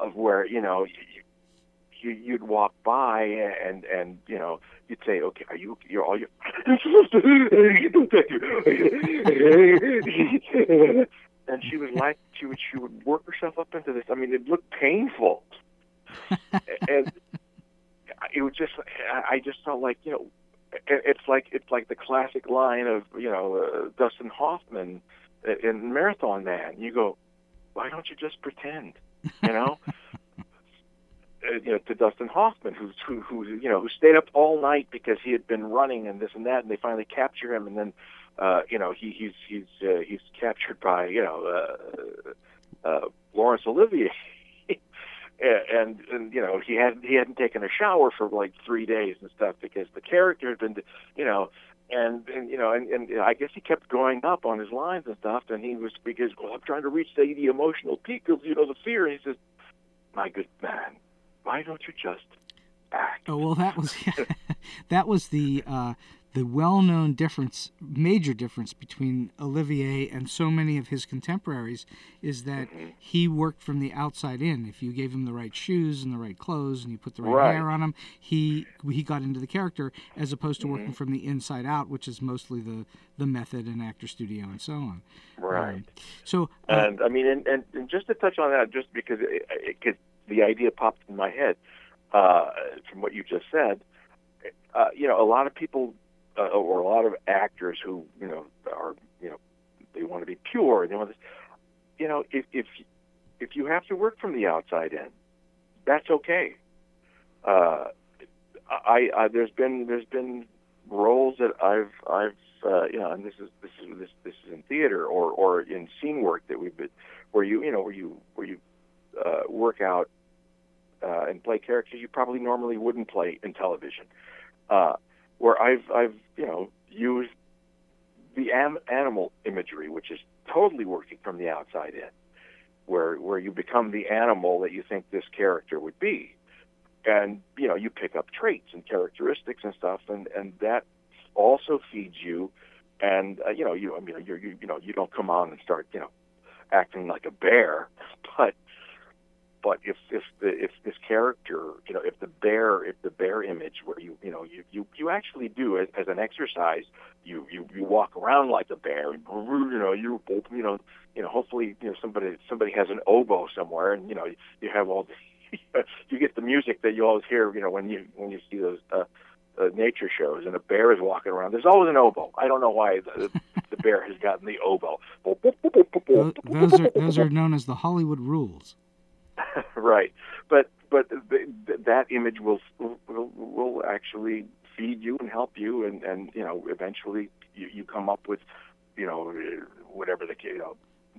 of where you know. You, You'd walk by and, and you know you'd say, okay, are you you're all you? And she was like, she would she would work herself up into this. I mean, it looked painful, and it was just I just felt like you know it's like it's like the classic line of you know uh, Dustin Hoffman in Marathon Man. You go, why don't you just pretend, you know? you know, to Dustin Hoffman, who, who, who, you know, who stayed up all night because he had been running and this and that, and they finally capture him, and then, uh, you know, he, he's he's uh, he's captured by, you know, uh, uh, Laurence Olivier, and, and you know, he hadn't he hadn't taken a shower for like three days and stuff because the character had been, you know. And, and you know, and, and I guess he kept going up on his lines and stuff, and he was, because, well, I'm trying to reach the, the emotional peak of, you know, the fear. And he says, "My good man, why don't you just act?" Oh, well, that was that was the uh, the well-known difference, major difference between Olivier and so many of his contemporaries, is that mm-hmm. he worked from the outside in. If you gave him the right shoes and the right clothes and you put the right, right. hair on him, he he got into the character, as opposed to mm-hmm. working from the inside out, which is mostly the, the method in actor studio and so on. Right. Um, so, uh, and I mean, and, and, and just to touch on that, just because it, it, it, the idea popped in my head uh, from what you just said, uh, you know, a lot of people. Uh, or a lot of actors who, you know, are, you know, they want to be pure. They want this, you know, if if if you have to work from the outside in, that's okay. Uh, I, I there's been there's been roles that I've I've uh, you know, and this is this is this this is in theater or, or in scene work that we've been, where you you know where you where you uh, work out uh, and play characters you probably normally wouldn't play in television. Uh, Where I've I've you know used the am, animal imagery, which is totally working from the outside in, where where you become the animal that you think this character would be, and you know you pick up traits and characteristics and stuff, and, and that also feeds you, and uh, you know you I mean you you you know you don't come on and start you know acting like a bear, but but if if the, if this character, you know, if the bear, if the bear image, where you you know you you, you actually do as, as an exercise, you, you you walk around like a bear, and, you know, you you know you know hopefully you know somebody somebody has an oboe somewhere, and you know you have all the, you get the music that you always hear, you know, when you when you see those uh, uh, nature shows, and a bear is walking around. There's always an oboe. I don't know why the, the bear has gotten the oboe. Those are those are known as the Hollywood rules. Right, but but th- th- that image will, will will actually feed you and help you, and, and you know eventually you, you come up with, you know, whatever the you know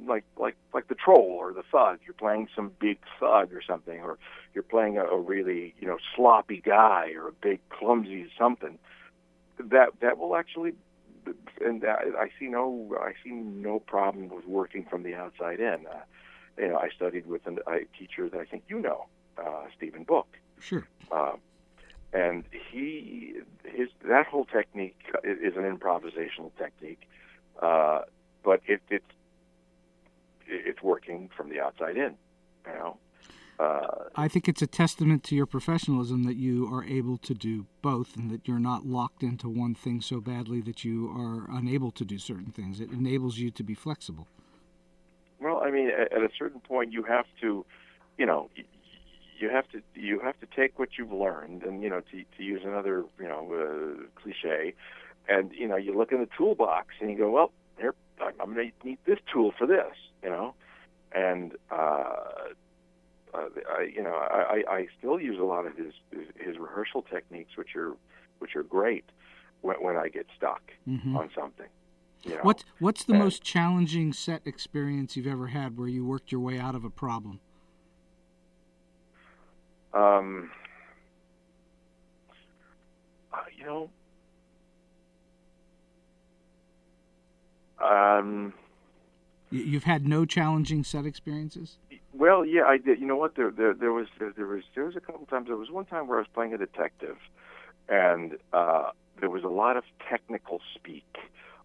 like like like the troll or the thug. You're playing some big thug or something, or you're playing a, a really you know sloppy guy or a big clumsy something. That that will actually, and I see no I see no problem with working from the outside in. Uh, You know, I studied with an, a teacher that I think you know, uh, Stephen Book. Sure. Uh, and he, his that whole technique is an improvisational technique, uh, but it, it's it's working from the outside in. You know. Uh, I think it's a testament to your professionalism that you are able to do both, and that you're not locked into one thing so badly that you are unable to do certain things. It enables you to be flexible. Well, I mean, at a certain point, you have to, you know, you have to you have to take what you've learned, and you know, to, to use another, you know, uh, cliche, and you know, you look in the toolbox and you go, well, here, I'm going to need this tool for this, you know, and uh, I, you know, I, I still use a lot of his his rehearsal techniques, which are which are great when, when I get stuck mm-hmm. on something. You know, what's what's the and, most challenging set experience you've ever had where you worked your way out of a problem? Um, uh, you know, um, you've had no challenging set experiences? Well, yeah, I did. You know what? There, there, there was, there, there was, there was a couple times. There was one time where I was playing a detective, and uh, there was a lot of technical speak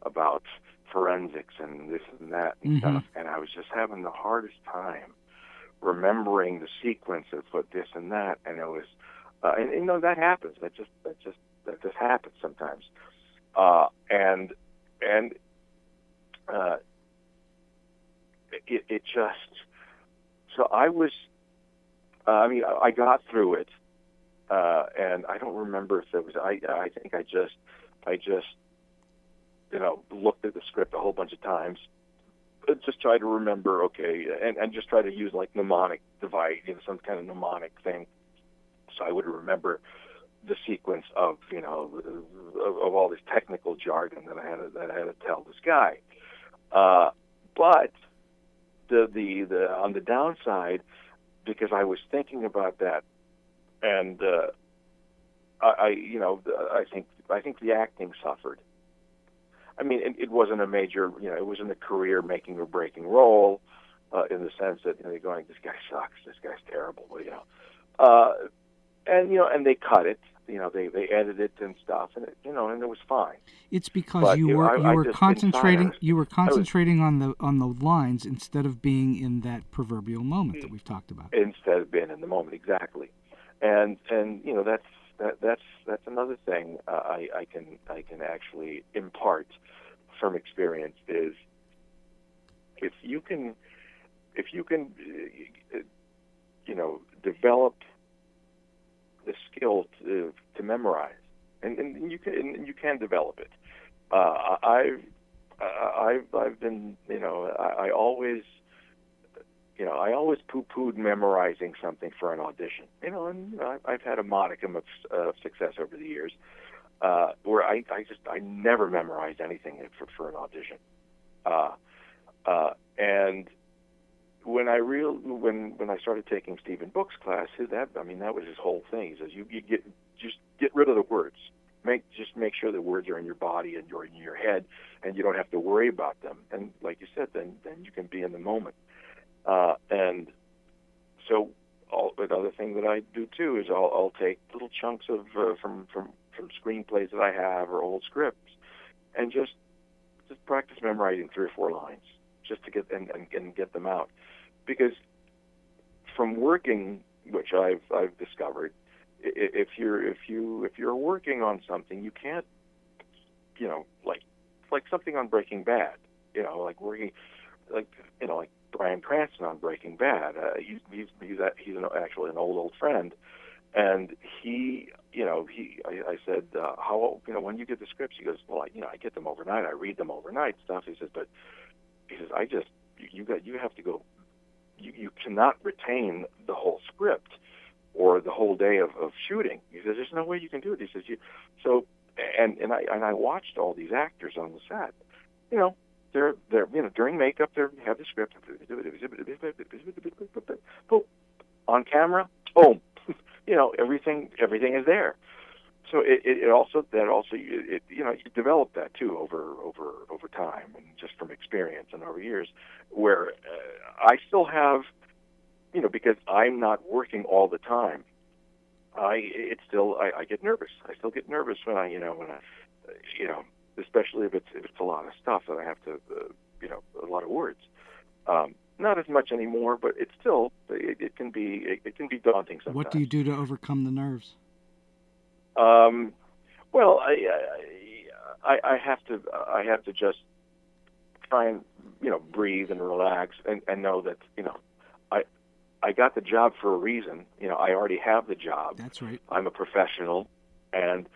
about forensics and this and that and mm-hmm. stuff, and I was just having the hardest time remembering the sequence of what this and that, and it was, uh, and you know that happens. That just that just that just happens sometimes, uh, and and uh, it, it just so I was. Uh, I mean, I got through it, uh, and I don't remember if there was. I I think I just I just. you know, looked at the script a whole bunch of times, just try to remember, okay, and, and just try to use, like, mnemonic device, you know, some kind of mnemonic thing so I would remember the sequence of, you know, of, of all this technical jargon that I had to, that I had to tell this guy. Uh, but the, the the on the downside, because I was thinking about that, and uh, I, I you know I think I think the acting suffered. I mean, it, it wasn't a major, you know, it wasn't a career making or breaking role, uh, in the sense that, you know, they're going, this guy sucks, this guy's terrible, but, you know, uh, and you know, and they cut it, you know, they, they edited it and stuff, and it, you know, and it was fine. It's because but, you, you were know, I, you were concentrating you were concentrating was, on the on the lines instead of being in that proverbial moment that we've talked about. Instead of being in the moment, exactly, and and you know that's. That, that's that's another thing uh, I, I can I can actually impart from experience is if you can if you can you know develop the skill to to memorize and, and you can and you can develop it. Uh, I've I've I've been you know I, I always. You know, I always poo-pooed memorizing something for an audition. You know, and you know, I've had a modicum of uh, success over the years, uh, where I, I just I never memorized anything for, for an audition. Uh, uh, and when I real when when I started taking Stephen Book's class, that I mean that was his whole thing. He says you, you get just get rid of the words. Make just make sure the words are in your body and you're in your head, and you don't have to worry about them. And like you said, then then you can be in the moment. Uh, and so all, another thing that I do, too, is I'll, I'll take little chunks of uh, from, from, from screenplays that I have or old scripts and just just practice memorizing three or four lines just to get and, and, and get them out. Because from working, which I've I've discovered, if you're if you if you're working on something, you can't, you know, like like something on Breaking Bad, you know, like working, like you know, like. Bryan Cranston on Breaking Bad. Uh, he's he's he's, a, he's an, actually an old old friend, and he you know he I, I said uh, how you know when you get the scripts, he goes, well I, you know I get them overnight, I read them overnight stuff. He says, but he says I just you got you have to go you, you cannot retain the whole script or the whole day of, of shooting. He says there's no way you can do it. He says you so and and I and I watched all these actors on the set, you know. They're, they're, you know, during makeup, they have the script. On camera, boom. You know, everything, everything is there. So it, it also, that also, it, you know, you develop that too over, over, over time, and just from experience and over years. Where uh, I still have, you know, because I'm not working all the time. I, it's still, I, I get nervous. I still get nervous when I, you know, when I, you know. Especially if it's if it's a lot of stuff that I have to, uh, you know, a lot of words. Um, not as much anymore, but it's still it, it can be it, it can be daunting sometimes. What do you do to overcome the nerves? Um, well, I, I I have to I have to just try and you know breathe and relax and, and know that you know I I got the job for a reason. You know, I already have the job. That's right. I'm a professional, and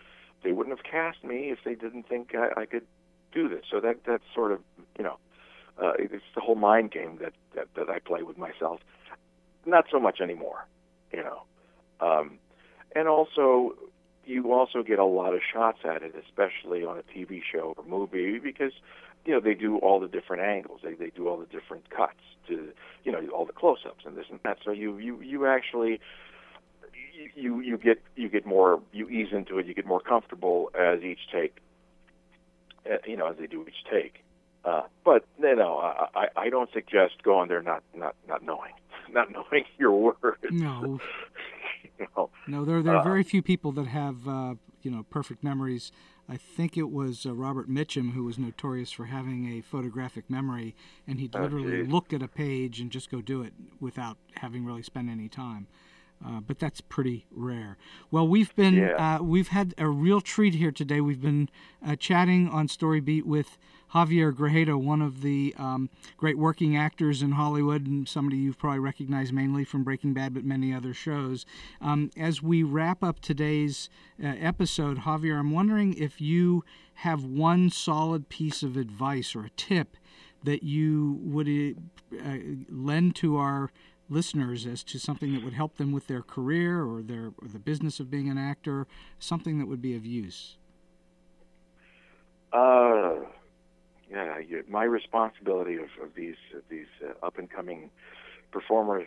they wouldn't have cast me if they didn't think I, I could do this. So that that's sort of, you know, uh, it's the whole mind game that, that, that I play with myself. Not so much anymore, you know. Um, and also, you also get a lot of shots at it, especially on a T V show or movie, because, you know, they do all the different angles. They they do all the different cuts to, you know, all the close-ups and this and that. So you you, you actually... You you get you get more you ease into it you get more comfortable as each take you know as they do each take, uh, but you know I, I don't suggest going there not not, not knowing not knowing your words. No, you know? no there there are uh, very few people that have uh, you know perfect memories. I think it was uh, Robert Mitchum who was notorious for having a photographic memory, and he'd literally oh, look at a page and just go do it without having really spent any time. Uh, but that's pretty rare. Well, we've been yeah. uh, we've had a real treat here today. We've been uh, chatting on Story Beat with Javier Grajeda, one of the um, great working actors in Hollywood, and somebody you've probably recognized mainly from Breaking Bad, but many other shows. Um, as we wrap up today's uh, episode, Javier, I'm wondering if you have one solid piece of advice or a tip that you would uh, lend to our listeners as to something that would help them with their career or their or the business of being an actor, something that would be of use? Uh, yeah, you, my responsibility of, of these of these uh, up and coming performers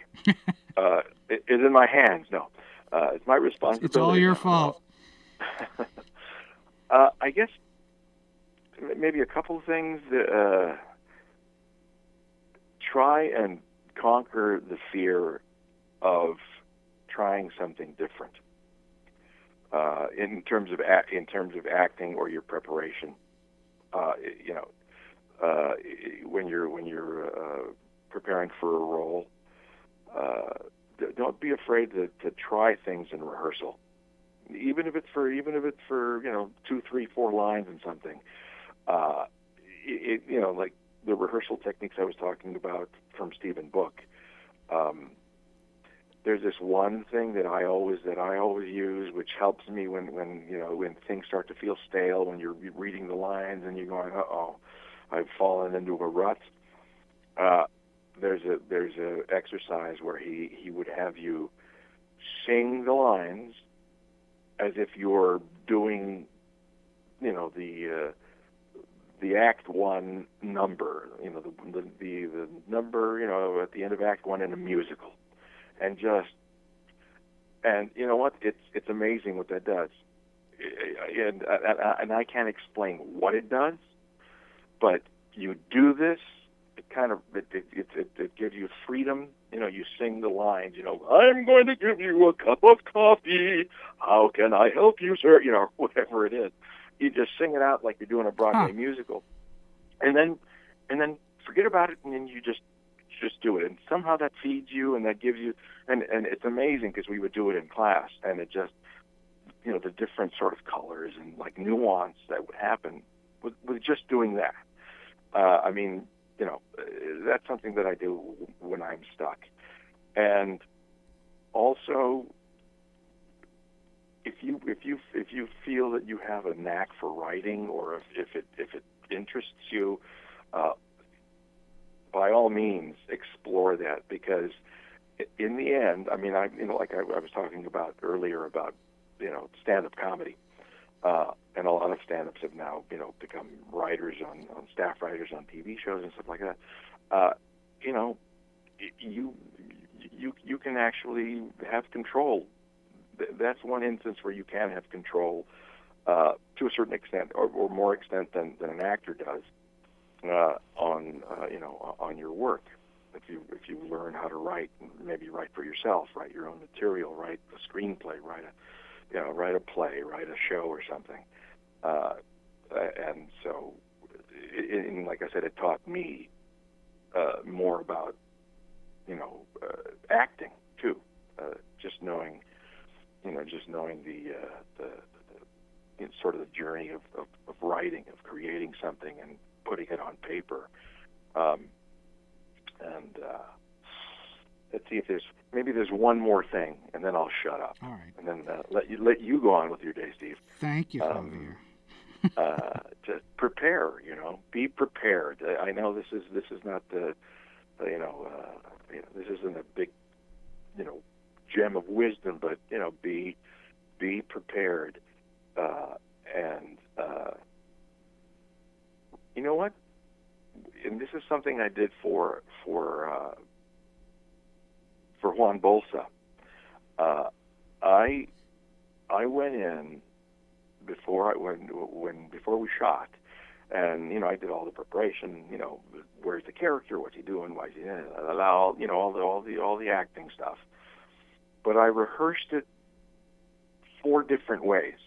uh, is in my hands. No, uh, it's my responsibility. It's all your fault. uh, I guess maybe a couple things. Uh, try and conquer the fear of trying something different uh, in terms of act, in terms of acting or your preparation. Uh, you know, uh, when you're when you're uh, preparing for a role, uh, don't be afraid to, to try things in rehearsal, even if it's for even if it's for you know two, three, four lines and something. Uh, it, you know, like the rehearsal techniques I was talking about from Stephen Book. Um, there's this one thing that I always that I always use, which helps me when, when you know when things start to feel stale, when you're reading the lines and you're going, uh-oh, I've fallen into a rut. Uh, there's a there's a exercise where he, he would have you sing the lines as if you're doing, you know, the uh, the Act One number, you know, the, the the number, you know, at the end of Act One in a musical, and just, and you know what, it's it's amazing what that does, and and I can't explain what it does, but you do this, it kind of it it it, it gives you freedom, you know, you sing the lines, you know, I'm going to give you a cup of coffee, how can I help you, sir, you know, whatever it is. You just sing it out like you're doing a Broadway huh. musical, and then, and then forget about it, and then you just, just do it. And somehow that feeds you, and that gives you, and, and it's amazing because we would do it in class, and it just, you know, the different sort of colors and like nuance that would happen with, with just doing that. Uh, I mean, you know, that's something that I do when I'm stuck, and also. If you if you if you feel that you have a knack for writing, or if, if it if it interests you, uh, by all means explore that, because in the end, I mean, I you know like I, I was talking about earlier about you know stand-up comedy, uh, and a lot of stand-ups have now you know become writers on, on staff writers on T V shows and stuff like that. Uh, you know, you you you can actually have control. That's one instance where you can have control uh, to a certain extent, or, or more extent than, than an actor does, uh, on uh, you know on your work. If you if you learn how to write, maybe write for yourself, write your own material, write a screenplay, write a you know write a play, write a show or something. Uh, and so, it, and like I said, it taught me uh, more about you know uh, acting too, uh, just knowing. You know, just knowing the, uh, the, the you know, sort of the journey of, of, of writing, of creating something and putting it on paper. Um, and uh, let's see if there's maybe there's one more thing, and then I'll shut up. All right. And then uh, let you let you go on with your day, Steve. Thank you, um, Javier. uh, to prepare, you know, be prepared. I know this is this is not the, you know, uh, you know this isn't a big, you know. gem of wisdom, but you know, be be prepared, uh, and uh, you know what? And this is something I did for for uh, for Juan Bolsa. Uh, I I went in before I when when before we shot, and you know, I did all the preparation. You know, where's the character? What's he doing? Why is he all you know all the all the all the acting stuff. But I rehearsed it four different ways.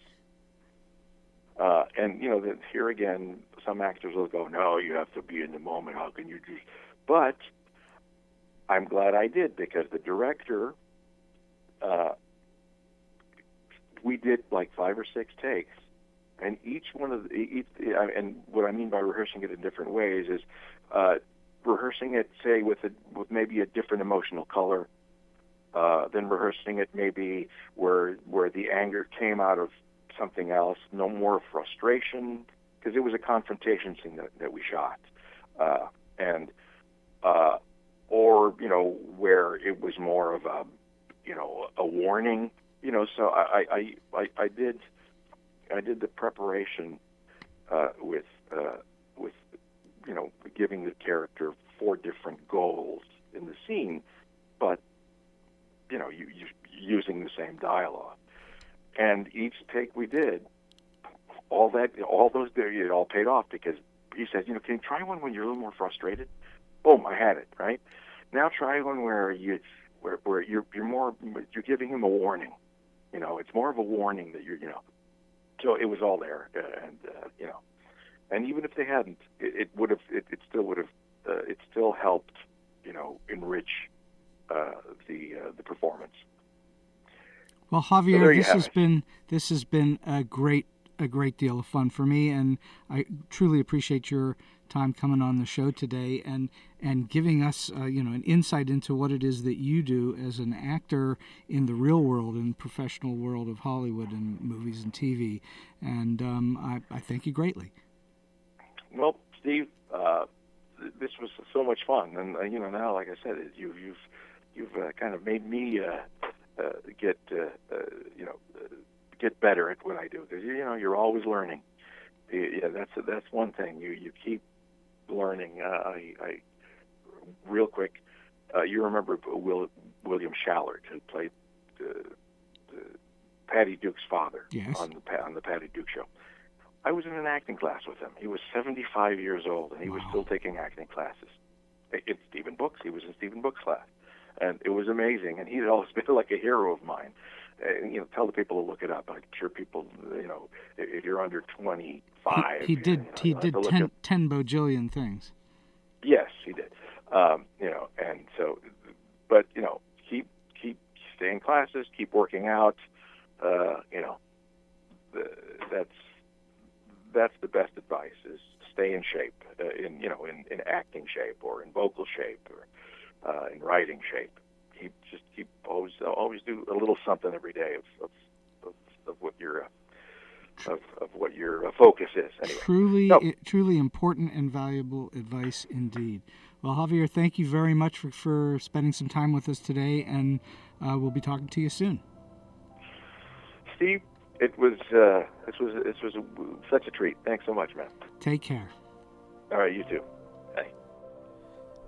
Uh, and, you know, the, here again, some actors will go, no, you have to be in the moment. How can you do? But I'm glad I did, because the director, uh, we did like five or six takes. And each one of the, each, and what I mean by rehearsing it in different ways is uh, rehearsing it, say, with a, with maybe a different emotional color, Uh, then rehearsing it maybe where where the anger came out of something else, no more frustration, because it was a confrontation scene that, that we shot. Uh, and uh, or, you know, where it was more of a, you know, a warning, you know. So I, I, I, I did, I did the preparation uh, with, uh, with, you know, giving the character four different goals in the scene, but, you know, you, you, using the same dialogue. And each take we did, all that, all those, it all paid off because he said, you know, can you try one when you're a little more frustrated? Boom, I had it, right? Now try one where you, where, where you're, you're more, you're giving him a warning. You know, it's more of a warning that you're, you know. So it was all there, and uh, you know, and even if they hadn't, it, it would have, it, it still would have, uh, it still helped, you know, enrich uh, the uh, the performance. Well, Javier, so this has it. been this has been a great a great deal of fun for me, and I truly appreciate your time coming on the show today and and giving us uh, you know, an insight into what it is that you do as an actor in the real world and professional world of Hollywood and movies and T V. And um, I, I thank you greatly. Well, Steve, uh, this was so much fun, and uh, you know, now, like I said, you, you've you've uh, kind of made me. Uh, Uh, get uh, uh, you know uh, get better at what I do, because you know you're always learning. Yeah, that's that's one thing. You you keep learning. Uh, I, I real quick. Uh, you remember Will, William Shallard, who played uh, uh, Patty Duke's father yes. on the on the Patty Duke show. I was in an acting class with him. He was seventy-five years old, and he wow. was still taking acting classes. It's Stephen Book's. He was in Stephen Book's class. And it was amazing, and he'd always been like a hero of mine. And, you know, tell the people to look it up. I'm sure people, you know, if you're under twenty-five, he, he did you know, he did ten, ten bajillion things. Yes, he did. Um, you know, and so, but you know, keep keep staying classes, keep working out. Uh, you know, the, that's that's the best advice: is stay in shape, uh, in you know, in, in acting shape or in vocal shape or. Uh, in writing shape, keep just keep always always do a little something every day of of, of what your uh, of of what your uh, focus is. Anyway. Truly, no. it, truly important and valuable advice indeed. Well, Javier, thank you very much for, for spending some time with us today, and uh, we'll be talking to you soon. Steve, it was uh, this was this was a, such a treat. Thanks so much, man. Take care. All right, you too.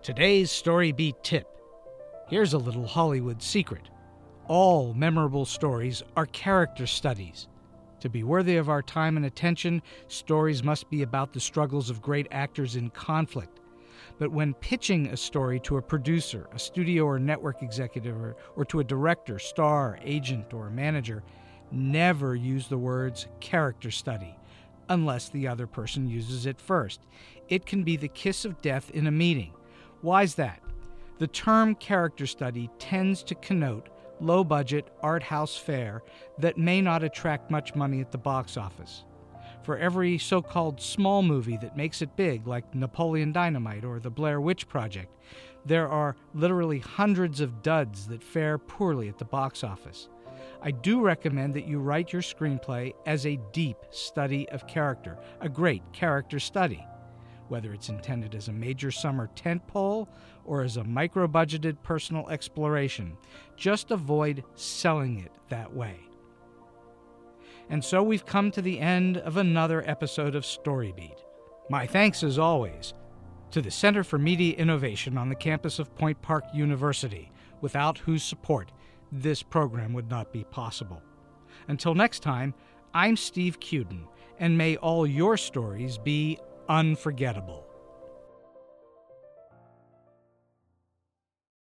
Today's Story Beat tip. Here's a little Hollywood secret. All memorable stories are character studies. To be worthy of our time and attention, stories must be about the struggles of great actors in conflict. But when pitching a story to a producer, a studio or network executive, or, or to a director, star, agent, or manager, never use the words character study unless the other person uses it first. It can be the kiss of death in a meeting. Why's that? The term character study tends to connote low-budget art house fare that may not attract much money at the box office. For every so-called small movie that makes it big, like Napoleon Dynamite or The Blair Witch Project, there are literally hundreds of duds that fare poorly at the box office. I do recommend that you write your screenplay as a deep study of character, a great character study. Whether it's intended as a major summer tentpole or as a micro-budgeted personal exploration. Just avoid selling it that way. And so we've come to the end of another episode of Storybeat. My thanks, as always, to the Center for Media Innovation on the campus of Point Park University, without whose support this program would not be possible. Until next time, I'm Steve Cuton, and may all your stories be unforgettable.